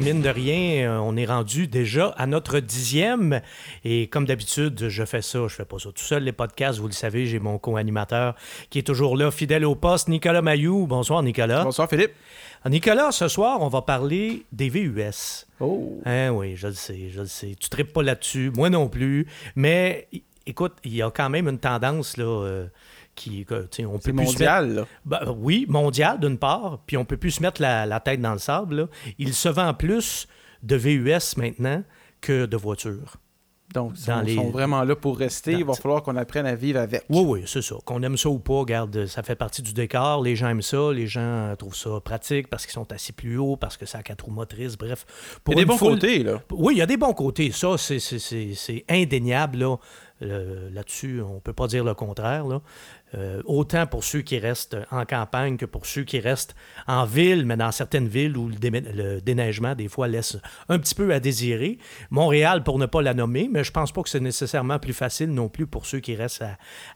Mine de rien, on est rendu déjà à notre 10e. Et comme d'habitude, je fais ça. Je fais pas ça tout seul, les podcasts. Vous le savez, j'ai mon co-animateur qui est toujours là, fidèle au poste, Nicolas Mailloux. Bonsoir, Nicolas. Bonsoir, Philippe. Nicolas, ce soir, on va parler des VUS. Oh! Hein, oui, je le sais. Tu tripes pas là-dessus, moi non plus. Mais écoute, il y a quand même une tendance, là... C'est mondial, là. Ben, oui, mondial, d'une part, puis on ne peut plus se mettre la tête dans le sable, là. Il se vend plus de VUS maintenant que de voitures. Donc, ils sont vraiment là pour rester. Il va falloir qu'on apprenne à vivre avec. Oui, c'est ça. Qu'on aime ça ou pas, regarde, ça fait partie du décor. Les gens aiment ça. Les gens trouvent ça pratique parce qu'ils sont assis plus haut, parce que c'est à 4 roues motrices. Bref. Il y a des bons côtés, là. Oui, il y a des bons côtés. Ça, c'est indéniable, là. Là-dessus, on ne peut pas dire le contraire, là. Autant pour ceux qui restent en campagne que pour ceux qui restent en ville, mais dans certaines villes où le déneigement, des fois, laisse un petit peu à désirer. Montréal, pour ne pas la nommer, mais je ne pense pas que c'est nécessairement plus facile non plus pour ceux qui restent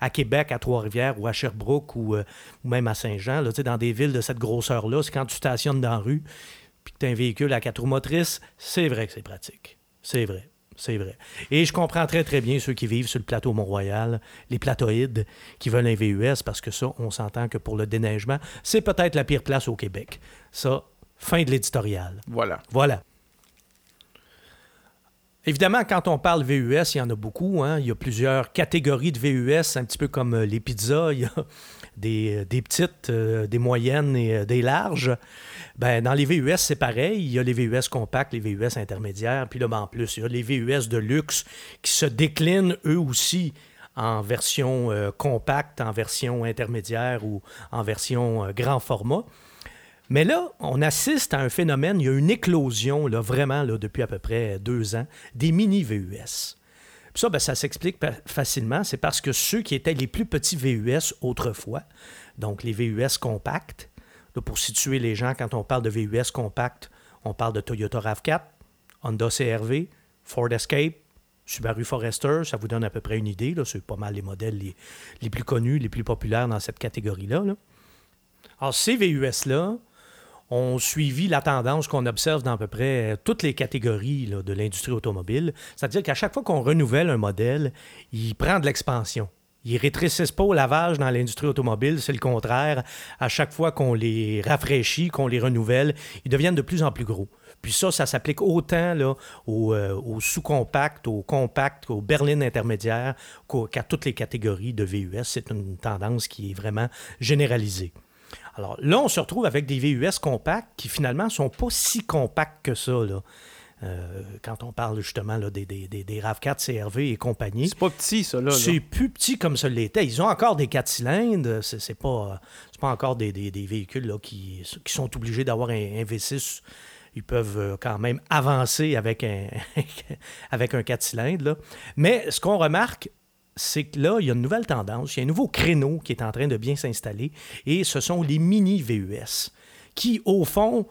à Québec, à Trois-Rivières ou à Sherbrooke ou même à Saint-Jean. Là, dans des villes de cette grosseur-là, c'est quand tu stationnes dans la rue puis que tu as un véhicule à 4 roues motrices, c'est vrai que c'est pratique. C'est vrai. Et je comprends très, très bien ceux qui vivent sur le plateau Mont-Royal, les platoïdes qui veulent un VUS, parce que ça, on s'entend que pour le déneigement, c'est peut-être la pire place au Québec. Ça, fin de l'éditorial. Voilà. Évidemment, quand on parle VUS, il y en a beaucoup, hein? Il y a plusieurs catégories de VUS, un petit peu comme les pizzas. Il y a des petites, des moyennes et des larges. Ben, dans les VUS, c'est pareil. Il y a les VUS compacts, les VUS intermédiaires. Puis là, ben, en plus, il y a les VUS de luxe qui se déclinent eux aussi en version compacte, en version intermédiaire ou en version grand format. Mais là, on assiste à un phénomène, il y a une éclosion, là, vraiment, là, depuis à peu près 2 ans, des mini-VUS. Puis ça, ben, ça s'explique facilement, c'est parce que ceux qui étaient les plus petits VUS autrefois, donc les VUS compacts, là, pour situer les gens, quand on parle de VUS compacts, on parle de Toyota RAV4, Honda CR-V, Ford Escape, Subaru Forester, ça vous donne à peu près une idée, là, c'est pas mal les modèles les plus connus, les plus populaires dans cette catégorie-là, là. Alors, ces VUS-là ont suivi la tendance qu'on observe dans à peu près toutes les catégories, là, de l'industrie automobile. C'est-à-dire qu'à chaque fois qu'on renouvelle un modèle, il prend de l'expansion. Ils ne rétrécissent pas au lavage dans l'industrie automobile, c'est le contraire. À chaque fois qu'on les rafraîchit, qu'on les renouvelle, ils deviennent de plus en plus gros. Puis ça s'applique autant là, aux sous-compacts, aux compacts, aux berlines intermédiaires qu'à toutes les catégories de VUS. C'est une tendance qui est vraiment généralisée. Alors là, on se retrouve avec des VUS compacts qui, finalement, ne sont pas si compacts que ça, là. Quand on parle, justement, là, des RAV4, CR-V et compagnie. C'est pas petit, ça, là. C'est plus petit comme ça l'était. Ils ont encore des 4 cylindres. C'est pas encore des véhicules là, qui sont obligés d'avoir un V6. Ils peuvent quand même avancer avec un 4 cylindres, là. Mais ce qu'on remarque, c'est que là, il y a une nouvelle tendance, il y a un nouveau créneau qui est en train de bien s'installer, et ce sont les mini-VUS, qui, au fond,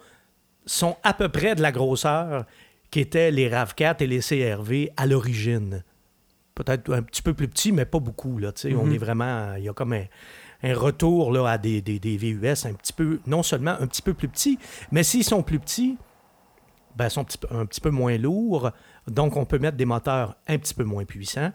sont à peu près de la grosseur qu'étaient les RAV4 et les CR-V à l'origine. Peut-être un petit peu plus petit, mais pas beaucoup, là, tu sais. Mm-hmm. On est vraiment... Il y a comme un retour là, à des VUS un petit peu... Non seulement un petit peu plus petits, mais s'ils sont plus petits, ben, sont un petit peu moins lourds, donc on peut mettre des moteurs un petit peu moins puissants,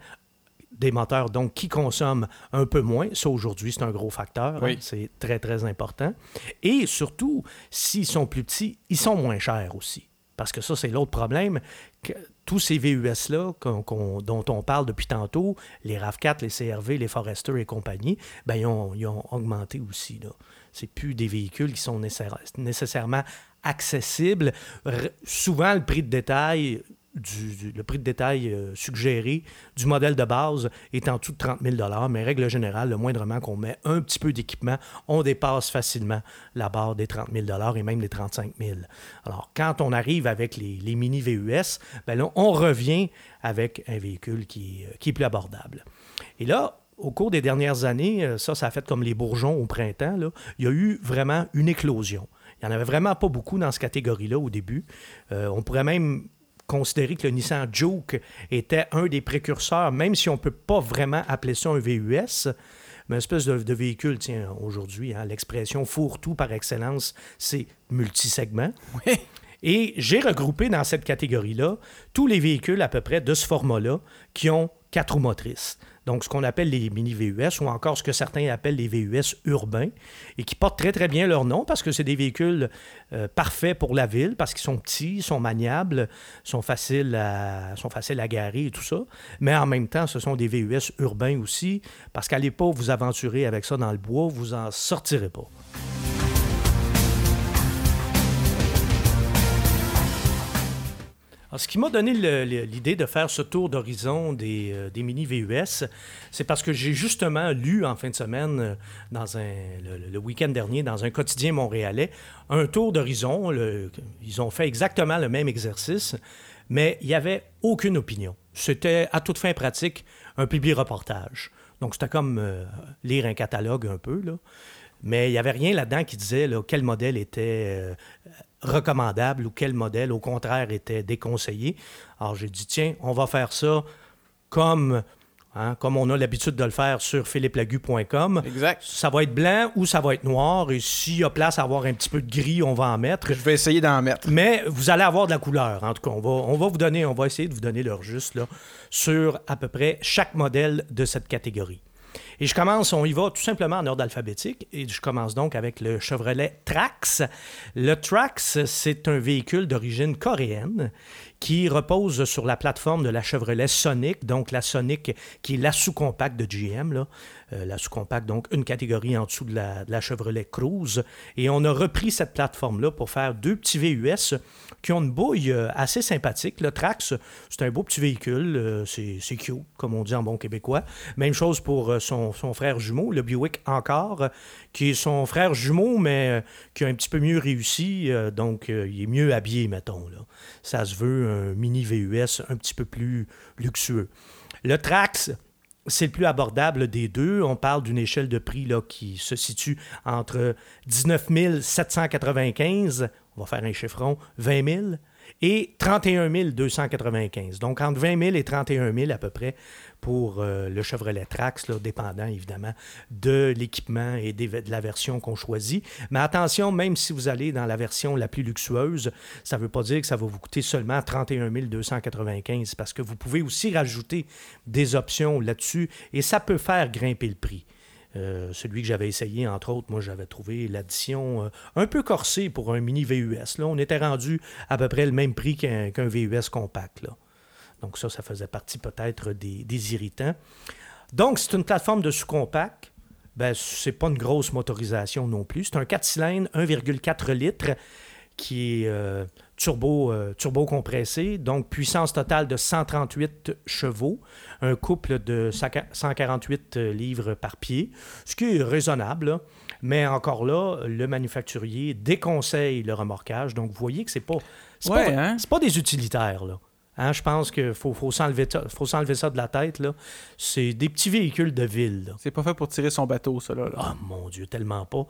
des moteurs donc qui consomment un peu moins. Ça, aujourd'hui, c'est un gros facteur. Oui. Hein? C'est très, très important. Et surtout, s'ils sont plus petits, ils sont moins chers aussi. Parce que ça, c'est l'autre problème. Que tous ces VUS-là dont on parle depuis tantôt, les RAV4, les CR-V, les Forester et compagnie, ben, ils ont augmenté aussi, là. C'est plus des véhicules qui sont nécessairement accessibles. Souvent, le prix de détail... le prix de détail suggéré du modèle de base est en dessous de 30 000 $, mais règle générale, le moindrement qu'on met un petit peu d'équipement, on dépasse facilement la barre des 30 000 $ et même des 35 000 $. Alors, quand on arrive avec les mini-VUS, ben là, on revient avec un véhicule qui est plus abordable. Et là, au cours des dernières années, ça a fait comme les bourgeons au printemps, là, il y a eu vraiment une éclosion. Il n'y en avait vraiment pas beaucoup dans cette catégorie-là au début. On pourrait même... considérer que le Nissan Juke était un des précurseurs, même si on ne peut pas vraiment appeler ça un VUS, mais une espèce de véhicule, tiens, aujourd'hui, hein, l'expression fourre-tout par excellence, c'est multisegment. Oui. Et j'ai regroupé dans cette catégorie-là tous les véhicules à peu près de ce format-là qui ont 4 roues motrices. Donc, ce qu'on appelle les mini-VUS ou encore ce que certains appellent les VUS urbains et qui portent très, très bien leur nom parce que c'est des véhicules parfaits pour la ville parce qu'ils sont petits, sont maniables, sont faciles à garer et tout ça. Mais en même temps, ce sont des VUS urbains aussi parce qu'allez pas vous aventurer avec ça dans le bois, vous en sortirez pas. Alors, ce qui m'a donné l'idée de faire ce tour d'horizon des mini-VUS, c'est parce que j'ai justement lu en fin de semaine, le week-end dernier, dans un quotidien montréalais, un tour d'horizon. Ils ont fait exactement le même exercice, mais il n'y avait aucune opinion. C'était à toute fin pratique un publi-reportage. Donc, c'était comme lire un catalogue un peu, là. Mais il n'y avait rien là-dedans qui disait là, quel modèle était recommandable ou quel modèle, au contraire, était déconseillé. Alors, j'ai dit, tiens, on va faire ça comme on a l'habitude de le faire sur philippelagu.com. Exact. Ça va être blanc ou ça va être noir. Et s'il y a place à avoir un petit peu de gris, on va en mettre. Je vais essayer d'en mettre. Mais vous allez avoir de la couleur. En tout cas, on va essayer de vous donner l'heure juste là, sur à peu près chaque modèle de cette catégorie. Et je commence, on y va tout simplement en ordre alphabétique, et je commence donc avec le Chevrolet Trax. Le Trax, c'est un véhicule d'origine coréenne qui repose sur la plateforme de la Chevrolet Sonic, donc la Sonic qui est la sous-compacte de GM, là. La sous-compacte, donc une catégorie en dessous de la Chevrolet Cruze. Et on a repris cette plateforme-là pour faire deux petits VUS qui ont une bouille assez sympathique. Le Trax, c'est un beau petit véhicule, c'est cute, comme on dit en bon québécois. Même chose pour son frère jumeau, le Buick Encore, qui est son frère jumeau, mais qui a un petit peu mieux réussi, donc il est mieux habillé, mettons, là. Ça se veut un mini VUS un petit peu plus luxueux. Le Trax, c'est le plus abordable des deux. On parle d'une échelle de prix là, qui se situe entre 19 795, on va faire un chiffron, 20 000, et 31 295. Donc, entre 20 000 et 31 000 à peu près pour le Chevrolet Trax, là, dépendant évidemment de l'équipement et de la version qu'on choisit. Mais attention, même si vous allez dans la version la plus luxueuse, ça ne veut pas dire que ça va vous coûter seulement 31 295 parce que vous pouvez aussi rajouter des options là-dessus et ça peut faire grimper le prix. Celui que j'avais essayé, entre autres, moi, j'avais trouvé l'addition un peu corsée pour un mini VUS. Là, on était rendu à peu près le même prix qu'un VUS compact, là. Donc ça faisait partie peut-être des irritants. Donc, c'est une plateforme de sous-compact. Ben, c'est pas une grosse motorisation non plus. C'est un 4 cylindres, 1,4 litres, qui est turbo-compressé, donc puissance totale de 138 chevaux, un couple de 148 livres par pied, ce qui est raisonnable, là. Mais encore là, le manufacturier déconseille le remorquage, donc vous voyez que c'est pas des utilitaires, là. Hein, je pense qu'il faut s'enlever ça de la tête, là. C'est des petits véhicules de ville, là. C'est pas fait pour tirer son bateau, ça, là. Ah, mon Dieu, tellement pas.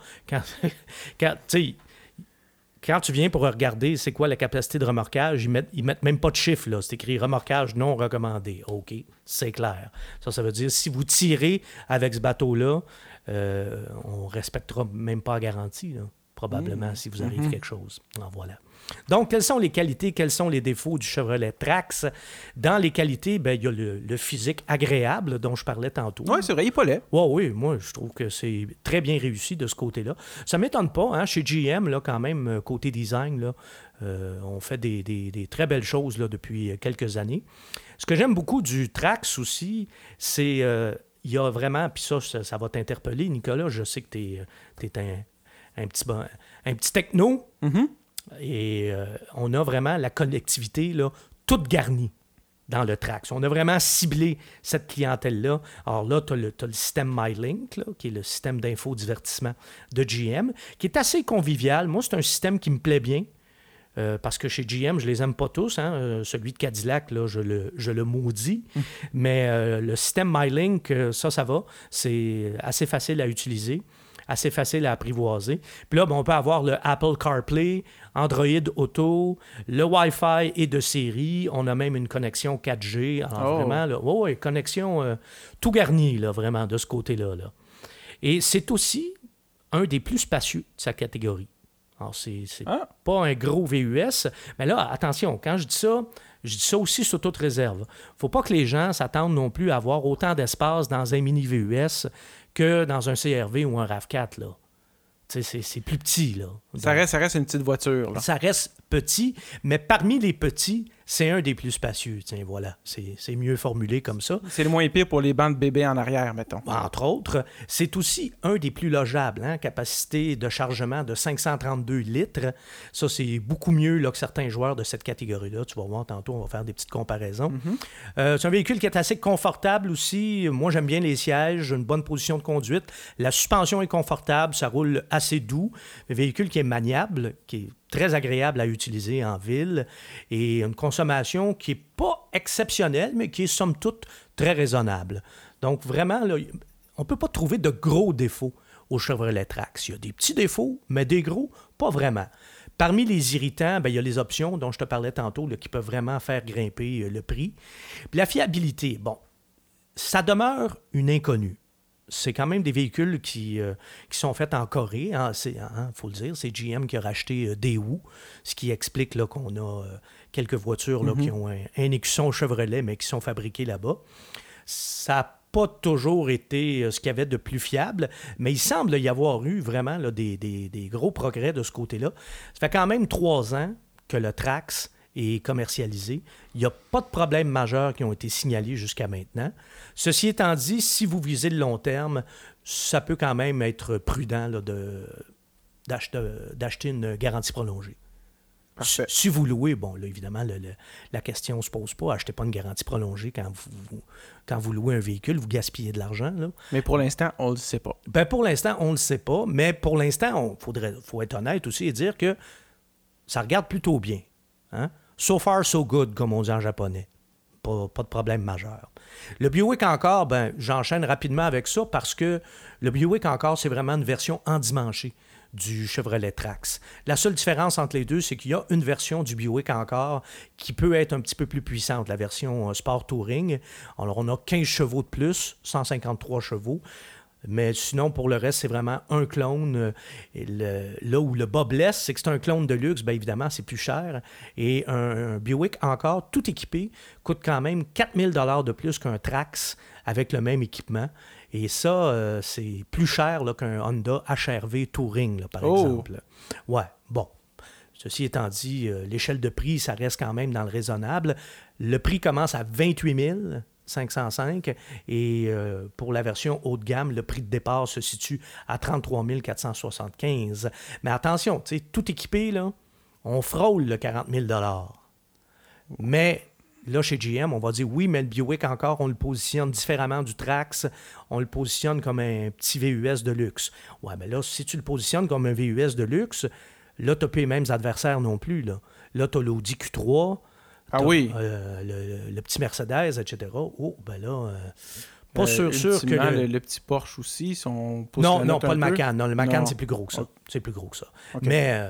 Quand tu viens pour regarder c'est quoi la capacité de remorquage, ils mettent même pas de chiffre, là. C'est écrit « remorquage non recommandé ». OK, c'est clair. Ça veut dire si vous tirez avec ce bateau-là, on respectera même pas la garantie, là, probablement, si vous arrive quelque chose. Alors, voilà. Donc, quelles sont les qualités, quels sont les défauts du Chevrolet Trax? Dans les qualités, ben, il y a le physique agréable dont je parlais tantôt. Oui, c'est vrai, il est pas laid. Ouais, oui, moi, je trouve que c'est très bien réussi de ce côté-là. Ça ne m'étonne pas, hein, chez GM, là, quand même, côté design, là, on fait des très belles choses là, depuis quelques années. Ce que j'aime beaucoup du Trax aussi, c'est il y a vraiment, puis ça va t'interpeller, Nicolas, je sais que t'es un petit techno, et on a vraiment la collectivité là, toute garnie dans le Trax. On a vraiment ciblé cette clientèle-là. Alors là, t'as le système MyLink, là, qui est le système d'infodivertissement de GM, qui est assez convivial. Moi, c'est un système qui me plaît bien, parce que chez GM, je les aime pas tous. Hein. Celui de Cadillac, là, je le maudis. Mais le système MyLink, ça va. C'est assez facile à utiliser, assez facile à apprivoiser. Puis là, ben, on peut avoir le Apple CarPlay, Android Auto, le Wi-Fi est de série. On a même une connexion 4G. Alors vraiment, là, ouais, connexion tout garnie, là, vraiment, de ce côté-là. Là. Et c'est aussi un des plus spacieux de sa catégorie. Alors, c'est hein? pas un gros VUS. Mais là, attention, quand je dis ça aussi sur toute réserve. Faut pas que les gens s'attendent non plus à avoir autant d'espace dans un mini VUS que dans un CR-V ou un RAV4, là. C'est plus petit, là. Donc, ça reste une petite voiture, là. Ça reste petit, mais parmi les petits, c'est un des plus spacieux. Tiens, voilà, c'est mieux formulé comme ça. C'est le moins pire pour les bancs de bébés en arrière, mettons. Entre autres, c'est aussi un des plus logeables, hein? Capacité de chargement de 532 litres. Ça, c'est beaucoup mieux là, que certains joueurs de cette catégorie-là. Tu vas voir, tantôt, on va faire des petites comparaisons. Mm-hmm. C'est un véhicule qui est assez confortable aussi. Moi, j'aime bien les sièges, une bonne position de conduite. La suspension est confortable, ça roule assez doux. Un véhicule qui est maniable, qui est très agréable à utiliser en ville et une consommation qui n'est pas exceptionnelle, mais qui est somme toute très raisonnable. Donc vraiment, là, on ne peut pas trouver de gros défauts au Chevrolet Trax. Il y a des petits défauts, mais des gros, pas vraiment. Parmi les irritants, bien, il y a les options dont je te parlais tantôt là, qui peuvent vraiment faire grimper le prix. Puis la fiabilité, bon, ça demeure une inconnue. C'est quand même des véhicules qui sont faits en Corée. Il faut le dire, c'est GM qui a racheté Daewoo, ce qui explique là, qu'on a quelques voitures là, qui ont un écusson Chevrolet, mais qui sont fabriquées là-bas. Ça n'a pas toujours été ce qu'il y avait de plus fiable, mais il semble y avoir eu vraiment là, des gros progrès de ce côté-là. Ça fait quand même 3 ans que le Trax est commercialisé. Il n'y a pas de problèmes majeurs qui ont été signalés jusqu'à maintenant. Ceci étant dit, si vous visez le long terme, ça peut quand même être prudent là, d'acheter une garantie prolongée. Parfait. Si vous louez, bon, là, évidemment, la question ne se pose pas. Achetez pas une garantie prolongée quand vous louez un véhicule, vous gaspillez de l'argent, là. Mais pour l'instant, on ne le sait pas. Ben, pour l'instant, on ne le sait pas, mais pour l'instant, il faut être honnête aussi et dire que ça regarde plutôt bien. Hein? So far, so good, comme on dit en japonais. Pas de problème majeur. Le Buick Encore, ben, j'enchaîne rapidement avec ça parce que le Buick Encore, c'est vraiment une version endimanchée du Chevrolet Trax. La seule différence entre les deux, c'est qu'il y a une version du Buick Encore qui peut être un petit peu plus puissante, la version Sport Touring. Alors, on a 15 chevaux de plus, 153 chevaux. Mais sinon, pour le reste, c'est vraiment un clone. Là où le bas blesse, c'est que c'est un clone de luxe, bien évidemment, c'est plus cher. Et un Buick Encore, tout équipé, coûte quand même 4 000 $ de plus qu'un Trax avec le même équipement. Et ça, c'est plus cher là, qu'un Honda HR-V Touring, là, par exemple. Ouais, bon. Ceci étant dit, l'échelle de prix, ça reste quand même dans le raisonnable. Le prix commence à 28 505 et pour la version haut de gamme, le prix de départ se situe à 33 475. Mais attention, tu sais, tout équipé, là, on frôle le 40 000 $. Mais là, chez GM, on va dire oui, mais le Buick Encore, on le positionne différemment du Trax. On le positionne comme un petit VUS de luxe. Ouais, mais là, si tu le positionnes comme un VUS de luxe, là, tu n'as plus les mêmes adversaires non plus. Là tu as l'Audi Q3. Ah oui. Le petit Mercedes, etc. Oh, ben là, pas sûr que... Le petit Porsche aussi, sont non, pas le Macan. Non, le Macan, c'est plus gros que ça. Okay. C'est plus gros que ça. Okay. Mais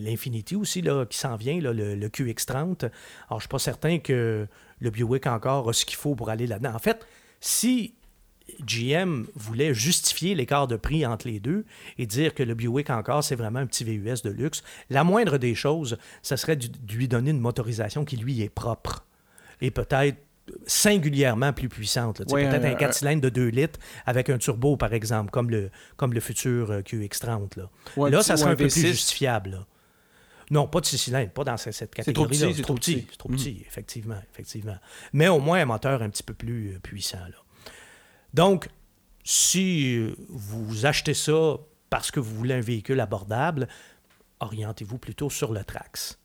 l'Infiniti aussi, là, qui s'en vient, là, le QX30. Alors, je ne suis pas certain que le Buick Encore a ce qu'il faut pour aller là-dedans. En fait, si GM voulait justifier l'écart de prix entre les deux et dire que le Buick Encore, c'est vraiment un petit VUS de luxe. La moindre des choses, ça serait de lui donner une motorisation qui, lui, est propre et peut-être singulièrement plus puissante. Là. Ouais, peut-être un 4 cylindres de 2 litres avec un turbo, par exemple, comme le futur QX30. Là, ouais, là ça serait un peu plus justifiable. Là. Non, pas de 6 cylindres, pas dans cette catégorie-là. C'est trop petit. C'est trop petit, effectivement. Mais au moins un moteur un petit peu plus puissant, là. Donc, si vous achetez ça parce que vous voulez un véhicule abordable, orientez-vous plutôt sur le Trax.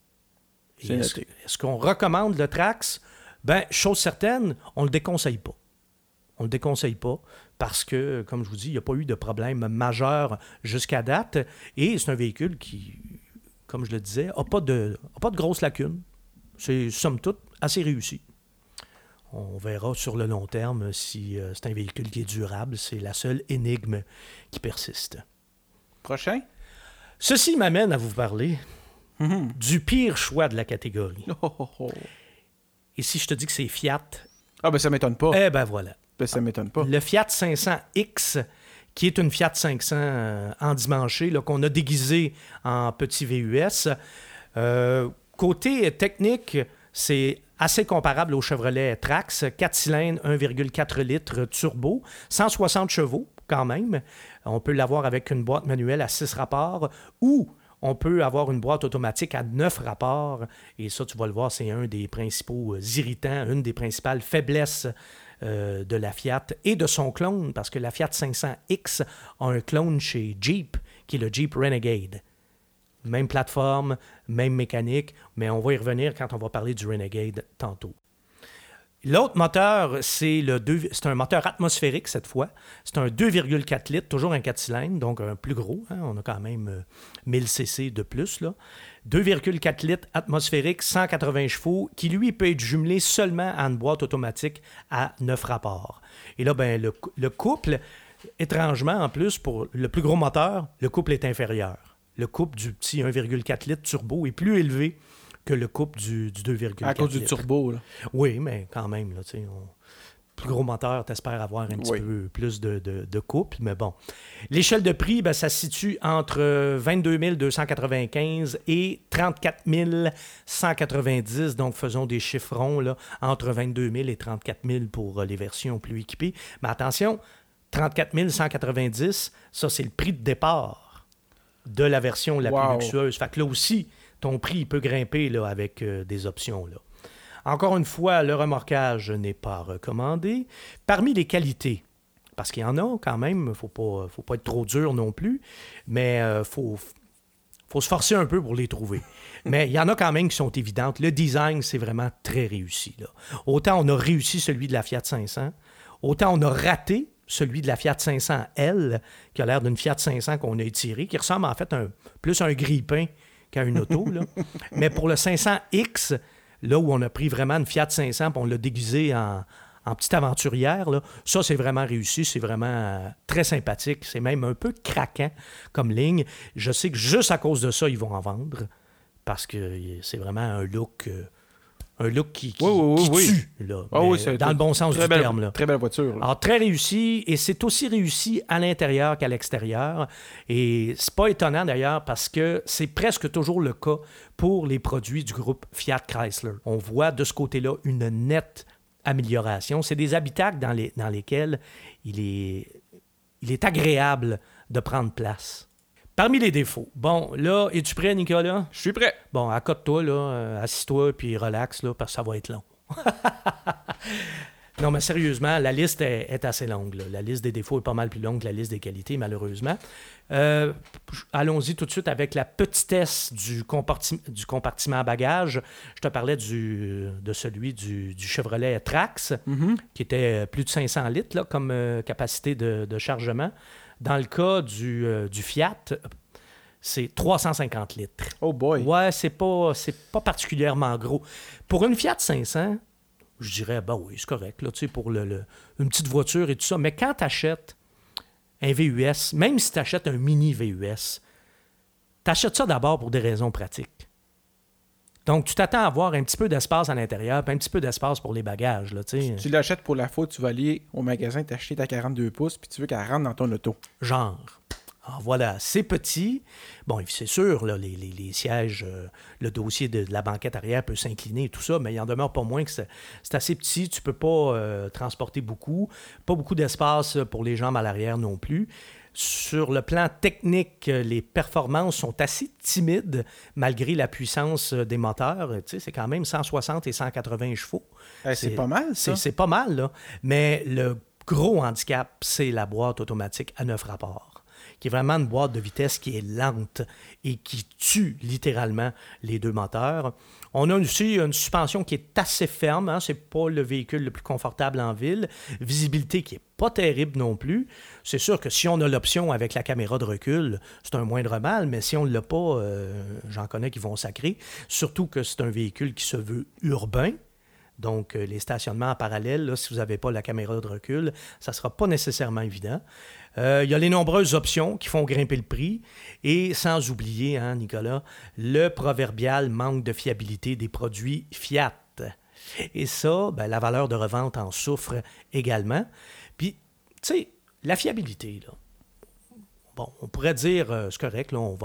Est-ce qu'on recommande le Trax? Bien, chose certaine, on ne le déconseille pas. On ne le déconseille pas parce que, comme je vous dis, il n'y a pas eu de problème majeur jusqu'à date. Et c'est un véhicule qui, comme je le disais, n'a pas de grosses lacunes. C'est, somme toute, assez réussi. On verra sur le long terme si c'est un véhicule qui est durable. C'est la seule énigme qui persiste. Prochain. Ceci m'amène à vous parler du pire choix de la catégorie. Et si je te dis que c'est Fiat... Ah ben ça m'étonne pas. Eh ben voilà. Ben ça m'étonne pas. Le Fiat 500X qui est une Fiat 500 endimanchée, là, qu'on a déguisée en petit VUS. Côté technique, c'est assez comparable au Chevrolet Trax, 4 cylindres, 1,4 litres turbo, 160 chevaux quand même. On peut l'avoir avec une boîte manuelle à 6 rapports ou on peut avoir une boîte automatique à 9 rapports. Et ça, tu vas le voir, c'est un des principaux irritants, une des principales faiblesses de la Fiat et de son clone, parce que la Fiat 500X a un clone chez Jeep, qui est le Jeep Renegade. Même plateforme, même mécanique, mais on va y revenir quand on va parler du Renegade tantôt. L'autre moteur, c'est un moteur atmosphérique cette fois. C'est un 2,4 litres, toujours un 4 cylindres, donc un plus gros. Hein, on a quand même 1000 cc de plus, là. 2,4 litres atmosphérique, 180 chevaux, qui lui peut être jumelé seulement à une boîte automatique à 9 rapports. Et là, ben, le couple, étrangement en plus, pour le plus gros moteur, le couple est inférieur. Le couple du petit 1,4 litres turbo est plus élevé que le couple du 2,4 litres. À cause du turbo, là. Oui, mais quand même, là, tu sais, plus gros moteur, t'espères avoir un petit peu plus de couple, mais bon. L'échelle de prix, ben, ça se situe entre 22 295 et 34 190, donc faisons des chiffrons, là, entre 22 000 et 34 000 pour les versions plus équipées. Mais attention, 34 190, ça, c'est le prix de départ de la version la plus luxueuse. Fait que là aussi, ton prix peut grimper là, avec des options. Là. Encore une fois, le remorquage n'est pas recommandé. Parmi les qualités, parce qu'il y en a quand même, faut pas être trop dur non plus, mais faut se forcer un peu pour les trouver. Mais il y en a quand même qui sont évidentes. Le design, c'est vraiment très réussi. Là. Autant on a réussi celui de la Fiat 500, autant on a raté celui de la Fiat 500L, qui a l'air d'une Fiat 500 qu'on a étirée, qui ressemble en fait plus à un grille-pain qu'à une auto. Là. Mais pour le 500X, là où on a pris vraiment une Fiat 500 et on l'a déguisée en petite aventurière, là, ça, c'est vraiment réussi. C'est vraiment très sympathique. C'est même un peu craquant comme ligne. Je sais que juste à cause de ça, ils vont en vendre parce que c'est vraiment un look... Un look qui tue, là, dans le bon sens du terme. Là. Très belle voiture. Là. Alors, très réussi, et c'est aussi réussi à l'intérieur qu'à l'extérieur. Et c'est pas étonnant, d'ailleurs, parce que c'est presque toujours le cas pour les produits du groupe Fiat Chrysler. On voit de ce côté-là une nette amélioration. C'est des habitacles dans lesquels il est agréable de prendre place. Parmi les défauts. Bon, là, es-tu prêt, Nicolas? Je suis prêt. Bon, accote-toi, là, assis-toi, puis relaxe, là, parce que ça va être long. Non, mais sérieusement, la liste est assez longue. Là. La liste des défauts est pas mal plus longue que la liste des qualités, malheureusement. Allons-y tout de suite avec la petitesse du compartiment à bagages. Je te parlais de celui du Chevrolet Trax, qui était plus de 500 litres là, comme capacité de chargement. Dans le cas du Fiat, c'est 350 litres. Oh boy! Ouais, c'est pas particulièrement gros. Pour une Fiat 500, je dirais, ben oui, c'est correct, là, tu sais, pour une petite voiture et tout ça. Mais quand tu achètes un VUS, même si tu achètes un mini VUS, tu achètes ça d'abord pour des raisons pratiques. Donc, tu t'attends à avoir un petit peu d'espace à l'intérieur, puis un petit peu d'espace pour les bagages. Là, si tu l'achètes pour la faute, tu vas aller au magasin t'acheter ta 42 pouces, puis tu veux qu'elle rentre dans ton auto. Genre. Alors voilà, c'est petit. Bon, c'est sûr, là, les sièges, le dossier de la banquette arrière peut s'incliner et tout ça, mais il en demeure pas moins que c'est assez petit. Tu peux pas transporter beaucoup. Pas beaucoup d'espace pour les jambes à l'arrière non plus. Sur le plan technique, les performances sont assez timides malgré la puissance des moteurs. Tu sais, c'est quand même 160 et 180 chevaux. C'est pas mal, ça. C'est pas mal, là. Mais le gros handicap, c'est la boîte automatique à 9 rapports, qui est vraiment une boîte de vitesse qui est lente et qui tue littéralement les deux moteurs. On a aussi une suspension qui est assez ferme. Hein? Ce n'est pas le véhicule le plus confortable en ville. Visibilité qui n'est pas terrible non plus. C'est sûr que si on a l'option avec la caméra de recul, c'est un moindre mal, mais si on ne l'a pas, j'en connais qui vont sacrer. Surtout que c'est un véhicule qui se veut urbain. Donc, les stationnements en parallèle, là, si vous n'avez pas la caméra de recul, ça ne sera pas nécessairement évident. Il y a les nombreuses options qui font grimper le prix. Et sans oublier, hein, Nicolas, le proverbial manque de fiabilité des produits Fiat. Et ça, ben, la valeur de revente en souffre également. Puis, tu sais, la fiabilité, là, Bon, on pourrait dire, c'est correct, là, on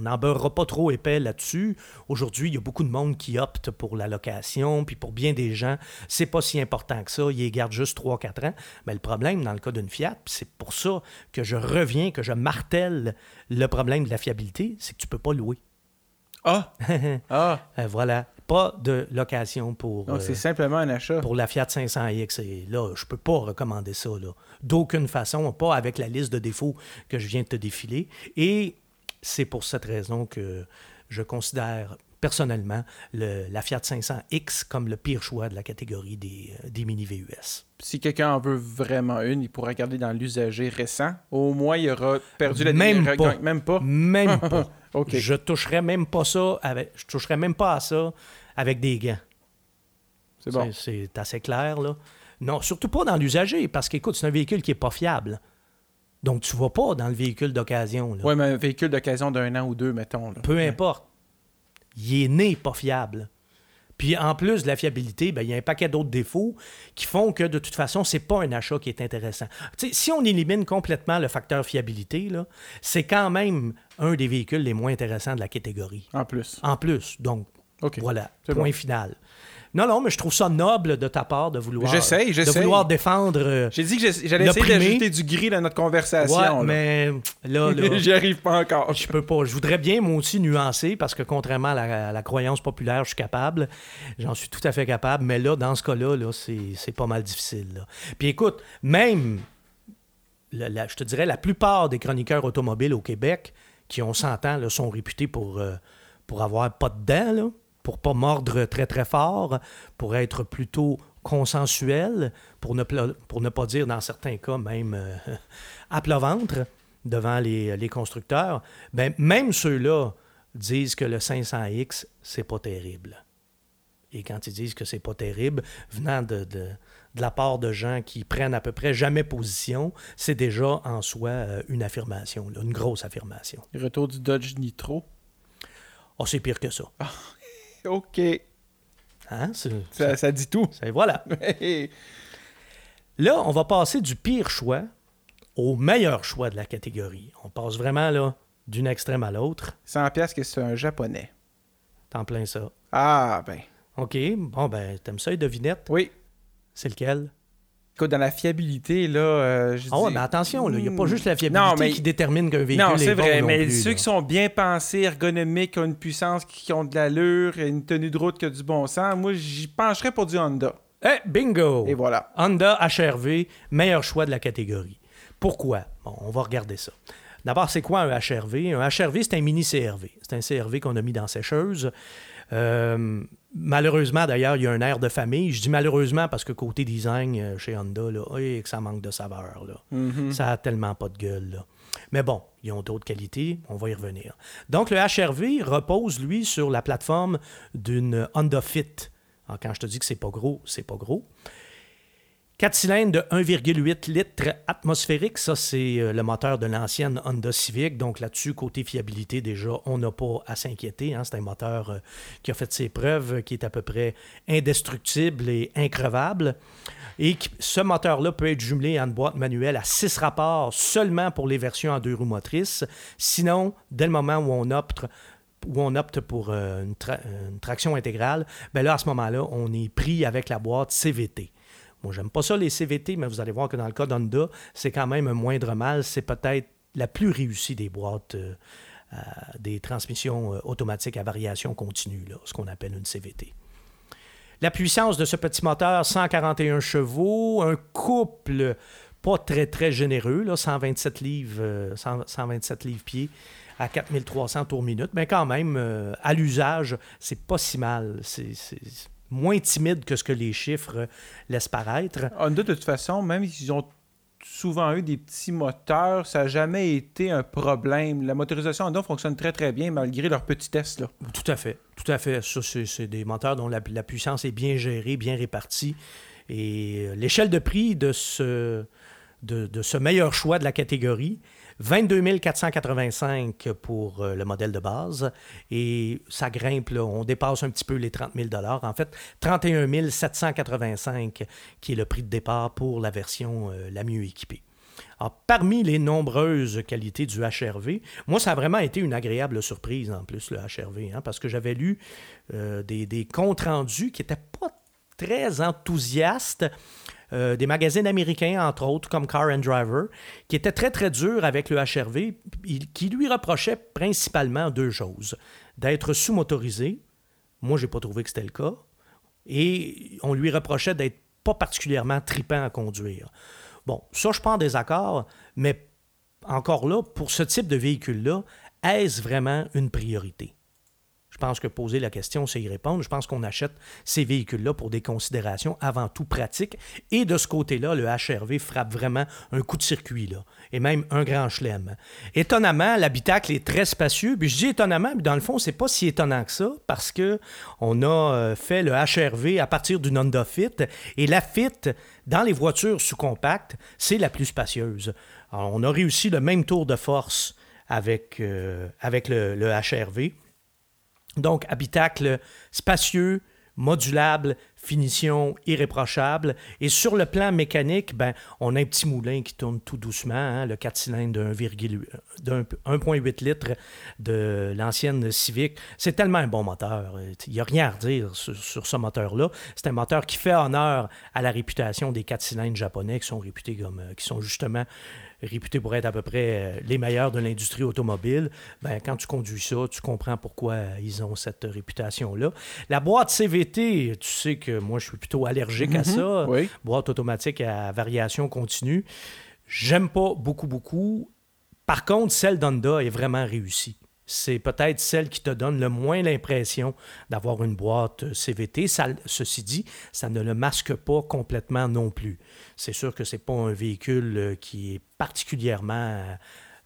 n'en beurrera pas trop épais là-dessus. Aujourd'hui, il y a beaucoup de monde qui opte pour la location, puis pour bien des gens, c'est pas si important que ça, ils les gardent juste 3-4 ans. Mais le problème, dans le cas d'une Fiat, c'est pour ça que je reviens, que je martèle le problème de la fiabilité, c'est que tu peux pas louer. Ah! Ah! Voilà. Pas de location pour... Donc, c'est simplement un achat. Pour la Fiat 500X. Et là, je ne peux pas recommander ça, là. D'aucune façon, pas avec la liste de défauts que je viens de te défiler. Et c'est pour cette raison que je considère personnellement la Fiat 500X comme le pire choix de la catégorie des mini-VUS. Si quelqu'un en veut vraiment une, il pourra regarder dans l'usager récent. Au moins, il aura perdu la dernière... Pas. Même pas. Même pas. Okay. Je toucherais même pas ça avec... Je toucherais même pas à ça avec des gants. C'est bon. C'est assez clair, là. Non, surtout pas dans l'usager, parce qu'écoute, c'est un véhicule qui n'est pas fiable. Donc, tu ne vas pas dans le véhicule d'occasion. Oui, mais un véhicule d'occasion d'1 an ou 2, mettons. Là. Peu importe. Il est né pas fiable. Puis en plus de la fiabilité, bien, il y a un paquet d'autres défauts qui font que, de toute façon, c'est pas un achat qui est intéressant. T'sais, si on élimine complètement le facteur fiabilité, là, c'est quand même un des véhicules les moins intéressants de la catégorie. En plus. Donc, okay. Voilà, c'est point bon final. Non, mais je trouve ça noble de ta part de vouloir, de vouloir défendre J'ai dit que j'allais essayer d'ajouter du gris dans notre conversation. Ouais, là. Mais là j'y arrive pas encore. Je peux pas. Je voudrais bien, moi aussi, nuancer, parce que contrairement à la croyance populaire, je suis capable. J'en suis tout à fait capable. Mais là, dans ce cas-là, là, c'est pas mal difficile. Là. Puis écoute, même, je te dirais, la plupart des chroniqueurs automobiles au Québec, qui, on s'entend, là, sont réputés pour avoir pas de dents, là, pour pas mordre très, très fort, pour être plutôt consensuel, pour ne pas dire, dans certains cas, même à plat ventre devant les constructeurs, ben, même ceux-là disent que le 500X, c'est pas terrible. Et quand ils disent que c'est pas terrible, venant de la part de gens qui prennent à peu près jamais position, c'est déjà en soi une affirmation, là, une grosse affirmation. Le retour du Dodge Nitro? Oh, c'est pire que ça. Ah. OK. Hein, ça dit tout. Voilà. Là, on va passer du pire choix au meilleur choix de la catégorie. On passe vraiment là d'une extrême à l'autre. 100$ que c'est un japonais. T'en plains ça. Ah, ben. OK. Bon, ben, t'aimes ça, les devinettes? Oui. C'est lequel? Écoute, dans la fiabilité, là... mais attention, il n'y a pas juste la fiabilité qui détermine qu'un véhicule est bon. Non, c'est vrai, mais ceux qui sont bien pensés, ergonomiques, qui ont une puissance, qui ont de l'allure, une tenue de route qui a du bon sens, moi, j'y pencherais pour du Honda. Bingo! Et voilà. Honda HR-V, meilleur choix de la catégorie. Pourquoi? Bon, on va regarder ça. D'abord, c'est quoi un HR-V? Un HR-V, c'est un mini CR-V. C'est un CR-V qu'on a mis dans sécheuse. Malheureusement, d'ailleurs, il y a un air de famille. Je dis malheureusement parce que côté design, chez Honda, là, que ça manque de saveur. Là. Mm-hmm. Ça a tellement pas de gueule. Là. Mais bon, ils ont d'autres qualités. On va y revenir. Donc, le HR-V repose, lui, sur la plateforme d'une Honda Fit. Alors, quand je te dis que c'est pas gros, c'est pas gros. 4 cylindres de 1,8 litres atmosphérique. Ça, c'est le moteur de l'ancienne Honda Civic. Donc là-dessus, côté fiabilité, déjà, on n'a pas à s'inquiéter. Hein? C'est un moteur qui a fait ses preuves, qui est à peu près indestructible et increvable. Et ce moteur-là peut être jumelé à une boîte manuelle à 6 rapports seulement pour les versions en 2 roues motrices. Sinon, dès le moment où on opte pour une traction intégrale, ben là, à ce moment-là, on est pris avec la boîte CVT. Moi, j'aime pas ça, les CVT, mais vous allez voir que dans le cas d'Honda, c'est quand même un moindre mal. C'est peut-être la plus réussie des boîtes, des transmissions automatiques à variation continue, là, ce qu'on appelle une CVT. La puissance de ce petit moteur, 141 chevaux, un couple pas très, très généreux, là, 127 livres-pieds à 4300 tours minute, mais quand même, à l'usage, c'est pas si mal. C'est moins timide que ce que les chiffres laissent paraître. Honda, de toute façon, même s'ils ont souvent eu des petits moteurs, ça n'a jamais été un problème. La motorisation Honda fonctionne très, très bien, malgré leur petitesse. Là. Tout à fait. Ça, c'est des moteurs dont la puissance est bien gérée, bien répartie. Et l'échelle de prix de ce meilleur choix de la catégorie, 22 485 pour le modèle de base et ça grimpe, là, on dépasse un petit peu les 30 000 $. En fait, 31 785 qui est le prix de départ pour la version la mieux équipée. Alors, parmi les nombreuses qualités du HR-V, moi, ça a vraiment été une agréable surprise, en plus, le HR-V, hein, parce que j'avais lu des comptes rendus qui n'étaient pas très enthousiastes, des magazines américains, entre autres, comme Car and Driver, qui étaient très, très durs avec le HR-V, qui lui reprochaient principalement deux choses. D'être sous-motorisé, moi, j'ai pas trouvé que c'était le cas, et on lui reprochait d'être pas particulièrement tripant à conduire. Bon, ça, je prends des accords, mais encore là, pour ce type de véhicule-là, est-ce vraiment une priorité? Je pense que poser la question, c'est y répondre. Je pense qu'on achète ces véhicules-là pour des considérations avant tout pratiques. Et de ce côté-là, le HR-V frappe vraiment un coup de circuit, là, et même un grand chelem. Étonnamment, l'habitacle est très spacieux. Puis je dis étonnamment, mais dans le fond, c'est pas si étonnant que ça parce qu'on a fait le HR-V à partir d'une Honda Fit. Et la Fit, dans les voitures sous-compactes, c'est la plus spacieuse. Alors, on a réussi le même tour de force avec le HR-V. Donc, habitacle spacieux, modulable, finition irréprochable. Et sur le plan mécanique, ben, on a un petit moulin qui tourne tout doucement, hein, le 4 cylindres de 1,8 litres de l'ancienne Civic. C'est tellement un bon moteur. Il n'y a rien à redire sur ce moteur-là. C'est un moteur qui fait honneur à la réputation des 4 cylindres japonais qui sont justement réputés pour être à peu près les meilleurs de l'industrie automobile. Ben, quand tu conduis ça, tu comprends pourquoi ils ont cette réputation-là. La boîte CVT, tu sais que moi, je suis plutôt allergique à ça. Oui. Boîte automatique à variation continue. J'aime pas beaucoup. Par contre, celle d'Honda est vraiment réussie. C'est peut-être celle qui te donne le moins l'impression d'avoir une boîte CVT. Ça, ceci dit, ça ne le masque pas complètement non plus. C'est sûr que ce n'est pas un véhicule qui est particulièrement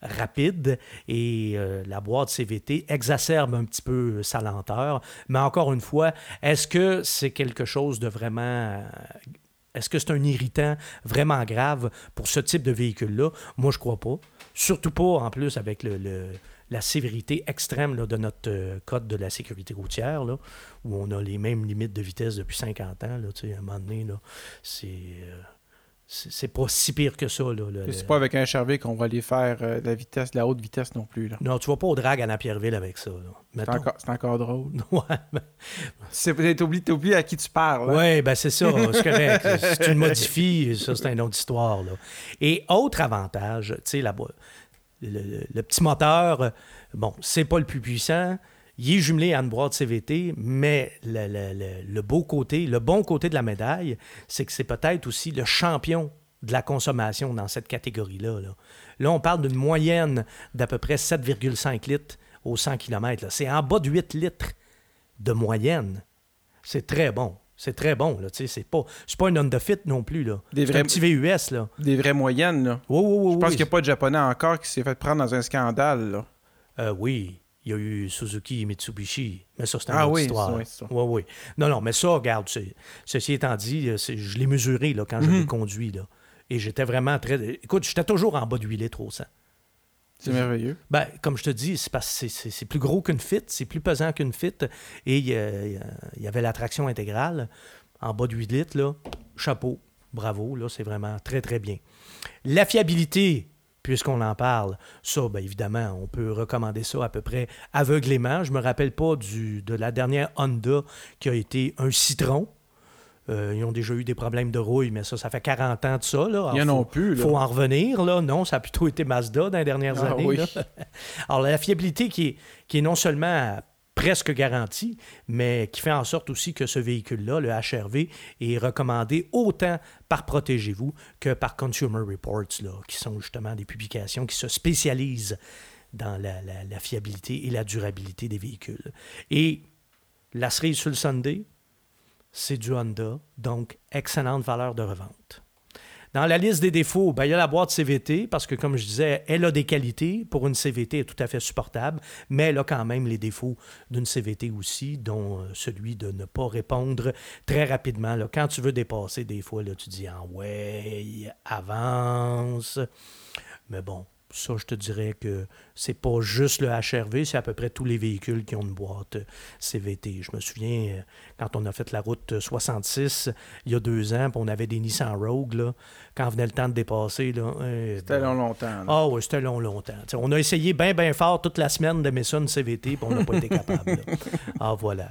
rapide et la boîte CVT exacerbe un petit peu sa lenteur. Mais encore une fois, est-ce que c'est quelque chose de vraiment... Est-ce que c'est un irritant vraiment grave pour ce type de véhicule-là? Moi, je ne crois pas. Surtout pas, en plus, avec la sévérité extrême là, de notre code de la sécurité routière, là, où on a les mêmes limites de vitesse depuis 50 ans. Là, à un moment donné, là, c'est pas si pire que ça. C'est pas avec un HR-V qu'on va aller faire la haute vitesse non plus. Là. Non, tu vas pas au drag à Napierville avec ça. Là. C'est encore drôle. Ouais, ben... T'oublies à qui tu parles. Oui, ben c'est ça, c'est correct. Si tu le modifies, ça, c'est une autre histoire. Là. Et autre avantage, tu sais, là-bas, le petit moteur, bon, c'est pas le plus puissant. Il est jumelé à une boîte CVT, mais le bon côté de la médaille, c'est que c'est peut-être aussi le champion de la consommation dans cette catégorie-là. Là, on parle d'une moyenne d'à peu près 7,5 litres au 100 km. Là. C'est en bas de 8 litres de moyenne. C'est très bon. C'est très bon, là, tu sais, c'est pas une Honda Fit non plus, là. C'est un petit VUS, là. Des vraies moyennes, là. Oui. Je pense qu'il n'y a pas de Japonais encore qui s'est fait prendre dans un scandale, là. Oui, il y a eu Suzuki et Mitsubishi, mais ça, c'est une autre histoire. Oui. Non, mais ça, regarde, ceci étant dit, je l'ai mesuré, là, quand je l'ai conduit, là. Et j'étais vraiment très... Écoute, j'étais toujours en bas de 8 litres au 100. C'est merveilleux. Ben, comme je te dis, c'est parce que c'est plus gros qu'une Fit, c'est plus pesant qu'une Fit, et il y avait la traction intégrale en bas de 8 litres, là, chapeau, bravo, là, c'est vraiment très, très bien. La fiabilité, puisqu'on en parle, ça, bien évidemment, on peut recommander ça à peu près aveuglément. Je ne me rappelle pas de la dernière Honda qui a été un citron. Ils ont déjà eu des problèmes de rouille, mais ça fait 40 ans de ça. Là. Il n'y en a plus. Il faut en revenir. Là. Non, ça a plutôt été Mazda dans les dernières années. Oui. Là. Alors, la fiabilité qui est non seulement presque garantie, mais qui fait en sorte aussi que ce véhicule-là, le HR-V, est recommandé autant par Protégez-vous que par Consumer Reports, là, qui sont justement des publications qui se spécialisent dans la fiabilité et la durabilité des véhicules. Et la cerise sur le sundae, c'est du Honda, donc excellente valeur de revente. Dans la liste des défauts, ben, il y a la boîte CVT, parce que, comme je disais, elle a des qualités. Pour une CVT, elle est tout à fait supportable, mais elle a quand même les défauts d'une CVT aussi, dont celui de ne pas répondre très rapidement. Là. Quand tu veux dépasser, des fois, là, tu dis « Ah ouais, avance ». Mais bon, Ça, je te dirais que c'est pas juste le HR-V, c'est à peu près tous les véhicules qui ont une boîte CVT. Je me souviens, quand on a fait la route 66, il y a 2 ans, on avait des Nissan Rogue, là, quand venait le temps de dépasser. Là, c'était long, longtemps. Là. Ah oui, c'était long, longtemps. T'sais, on a essayé bien, bien fort toute la semaine de mettre ça une CVT, puis on n'a pas été capable. Là. Ah, voilà.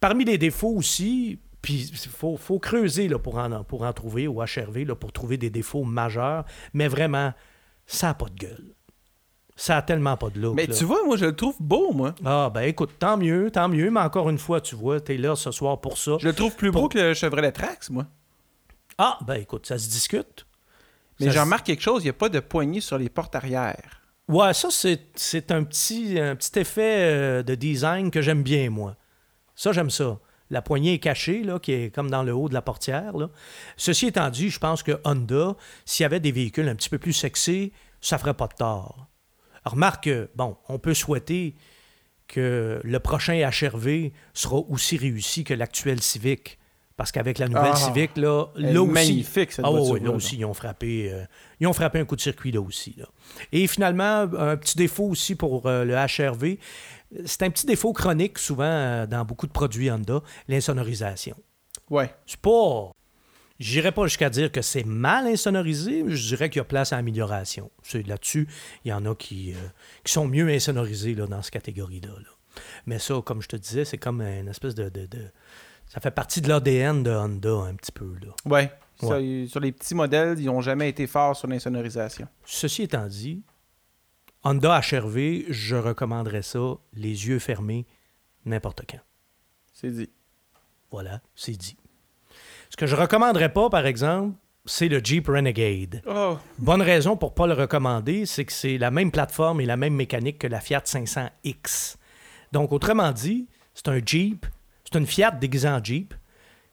Parmi les défauts aussi... Puis il faut creuser là, pour en trouver au HR-V, là, pour trouver des défauts majeurs. Mais vraiment, ça n'a pas de gueule. Ça n'a tellement pas de look. Mais là, tu vois, moi, je le trouve beau, moi. Ah, ben écoute, tant mieux. Mais encore une fois, tu vois, t'es là ce soir pour ça. Je le trouve plus beau que le Chevrolet Trax, moi. Ah, ben écoute, ça se discute. Mais j'en remarque quelque chose, il n'y a pas de poignée sur les portes arrière. Ouais, ça, c'est un petit effet de design que j'aime bien, moi. Ça, j'aime ça. La poignée est cachée, là, qui est comme dans le haut de la portière, là. Ceci étant dit, je pense que Honda, s'il y avait des véhicules un petit peu plus sexy, ça ne ferait pas de tort. Remarque, bon, on peut souhaiter que le prochain HR-V sera aussi réussi que l'actuel Civic. Parce qu'avec la nouvelle Civic, là aussi... Magnifique, cette voiture. Là aussi, ils ont frappé un coup de circuit, là aussi. Là. Et finalement, un petit défaut aussi pour le HR-V. C'est un petit défaut chronique, souvent, dans beaucoup de produits Honda, l'insonorisation. Oui. C'est pas... J'irais pas jusqu'à dire que c'est mal insonorisé, mais je dirais qu'il y a place à amélioration. Là-dessus, il y en a qui sont mieux insonorisés là, dans cette catégorie-là. Là. Mais ça, comme je te disais, c'est comme une espèce de... Ça fait partie de l'ADN de Honda, un petit peu. Oui. Ouais. Sur les petits modèles, ils n'ont jamais été forts sur l'insonorisation. Ceci étant dit... Honda HR-V, je recommanderais ça, les yeux fermés, n'importe quand. C'est dit. Voilà, c'est dit. Ce que je recommanderais pas, par exemple, c'est le Jeep Renegade. Oh. Bonne raison pour pas le recommander, c'est que c'est la même plateforme et la même mécanique que la Fiat 500X. Donc, autrement dit, c'est un Jeep, c'est une Fiat déguisée en Jeep,